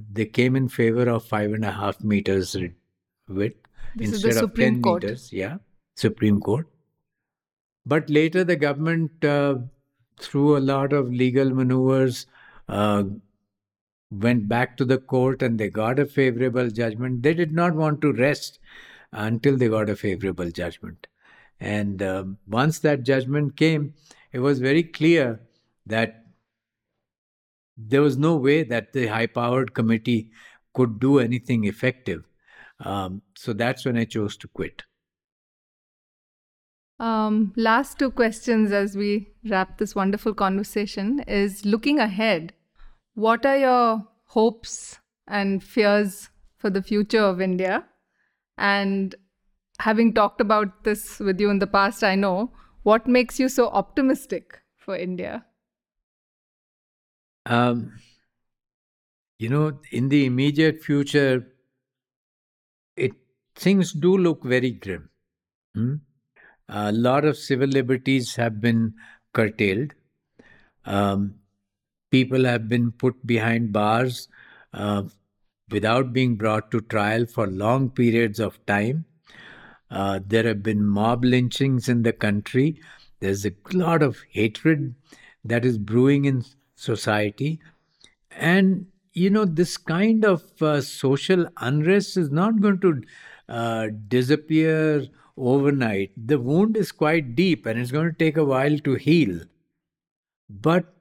They came in favor of 5.5 meters width instead of 10 meters. Yeah, Supreme Court. But later the government, through a lot of legal maneuvers, went back to the court and they got a favorable judgment. They did not want to rest until they got a favorable judgment. And once that judgment came, it was very clear that there was no way that the high-powered committee could do anything effective. So that's when I chose to quit. Last two questions as we wrap this wonderful conversation is, looking ahead, what are your hopes and fears for the future of India? And having talked about this with you in the past, I know, what makes you so optimistic for India? In the immediate future, things do look very grim. A lot of civil liberties have been curtailed. People have been put behind bars without being brought to trial for long periods of time. There have been mob lynchings in the country. There's a lot of hatred that is brewing in society. And, this kind of social unrest is not going to disappear overnight. The wound is quite deep and it's going to take a while to heal. But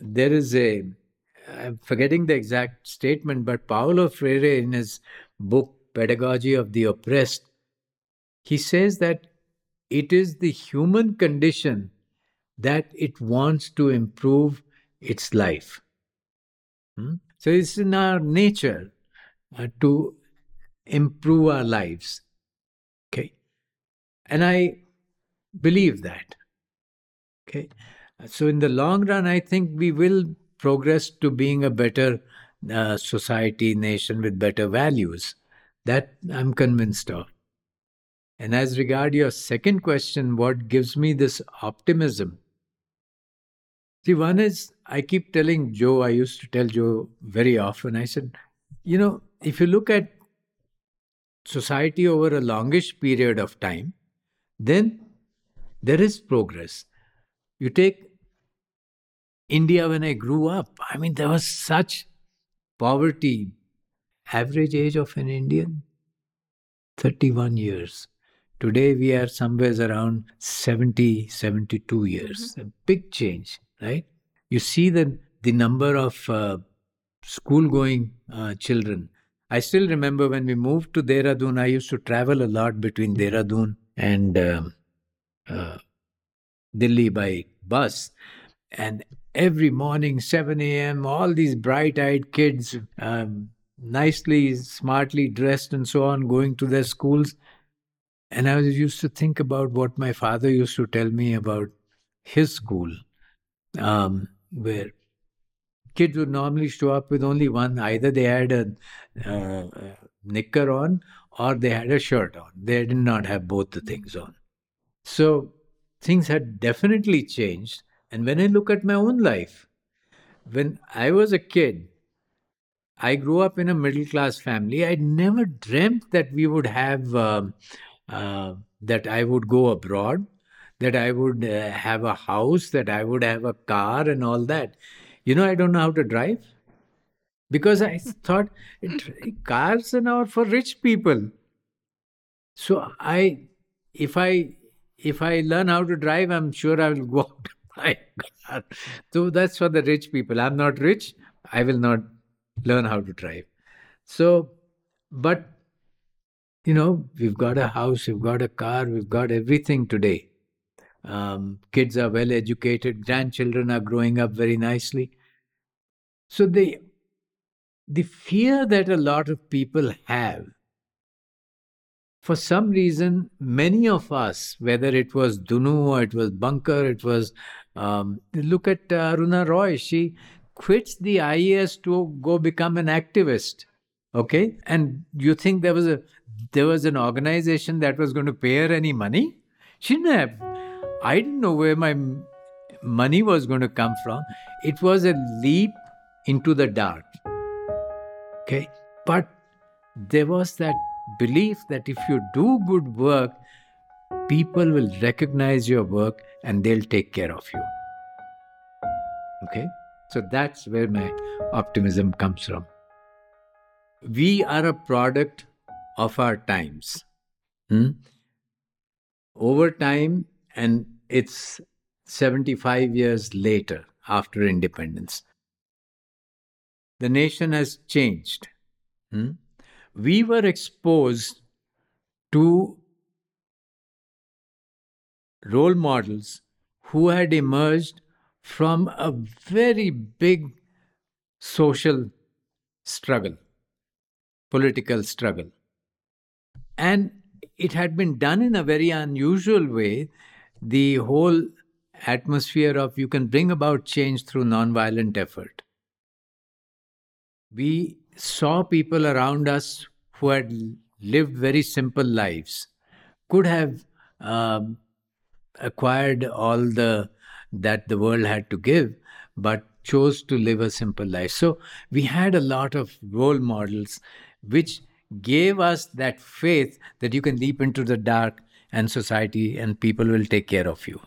there is I'm forgetting the exact statement, but Paulo Freire, in his book, Pedagogy of the Oppressed, he says that it is the human condition that it wants to improve its life. So it's in our nature to improve our lives. And I believe that. So in the long run, I think we will progress to being a better society, nation with better values. That I'm convinced of. And as regard your second question, what gives me this optimism? See, one is, I keep telling Joe, I used to tell Joe very often, I said, you know, if you look at society over a longish period of time, then there is progress. You take India when I grew up, I mean, there was such poverty. Average age of an Indian, 31 years. Today we are somewhere around 70, 72 years. A big change, right? You see the number of school-going children. I still remember when we moved to Dehradun, I used to travel a lot between Dehradun and Delhi by bus. And every morning, 7 a.m., all these bright-eyed kids, nicely, smartly dressed and so on, going to their schools. And I used to think about what my father used to tell me about his school, where kids would normally show up with only one. Either they had a knicker on or they had a shirt on. They did not have both the things on. So things had definitely changed. And when I look at my own life, when I was a kid, I grew up in a middle-class family. I never dreamt that we would have, that I would go abroad, that I would have a house, that I would have a car and all that. You know, I don't know how to drive because I thought cars are for rich people. So if I learn how to drive, I'm sure I will go out and buy a car. So that's for the rich people. I'm not rich. I will not learn how to drive. So, but, you know, we've got a house, we've got a car, we've got everything today. Kids are well educated, grandchildren are growing up very nicely. So the fear that a lot of people have, for some reason, many of us, whether it was Dunu or it was Bunker, it was, look at Aruna Roy, she quits the IAS to go become an activist, okay? And you think there was an organization that was going to pay her any money? She didn't have. I didn't know where my money was going to come from. It was a leap into the dark, okay? But there was that belief that if you do good work, people will recognize your work and they'll take care of you, okay? So that's where my optimism comes from. We are a product of our times. Over time, and it's 75 years later, after independence, the nation has changed. We were exposed to role models who had emerged from a very big social struggle, political struggle. And it had been done in a very unusual way. The whole atmosphere of you can bring about change through nonviolent effort. We saw people around us who had lived very simple lives, could have acquired all that the world had to give, but chose to live a simple life. So we had a lot of role models which gave us that faith that you can leap into the dark and society and people will take care of you.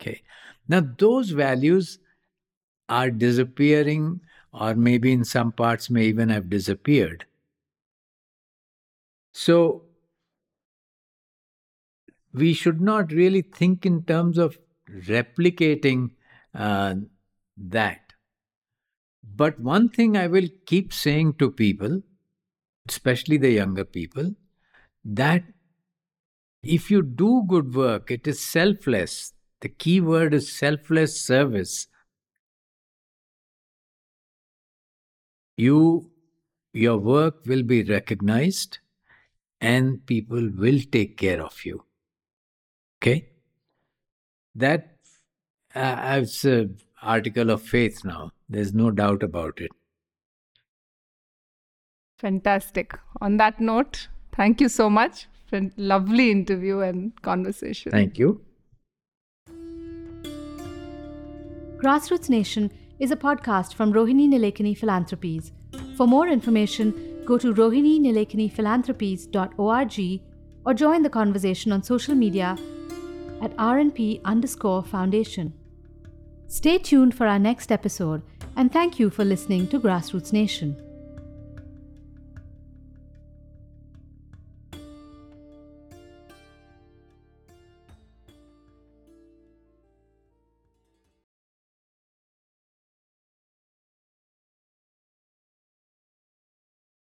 Okay. Now those values are disappearing, or maybe in some parts may even have disappeared. So we should not really think in terms of replicating that. But one thing I will keep saying to people, especially the younger people, that if you do good work, it is selfless. The key word is selfless service. Your work will be recognized and people will take care of you. Okay? That is an article of faith now. There's no doubt about it. Fantastic. On that note, thank you so much for a lovely interview and conversation. Thank you. Grassroots Nation is a podcast from Rohini Nilekani Philanthropies. For more information, go to rohininilekaniphilanthropies.org or join the conversation on social media at RNP_foundation. Stay tuned for our next episode, and thank you for listening to Grassroots Nation.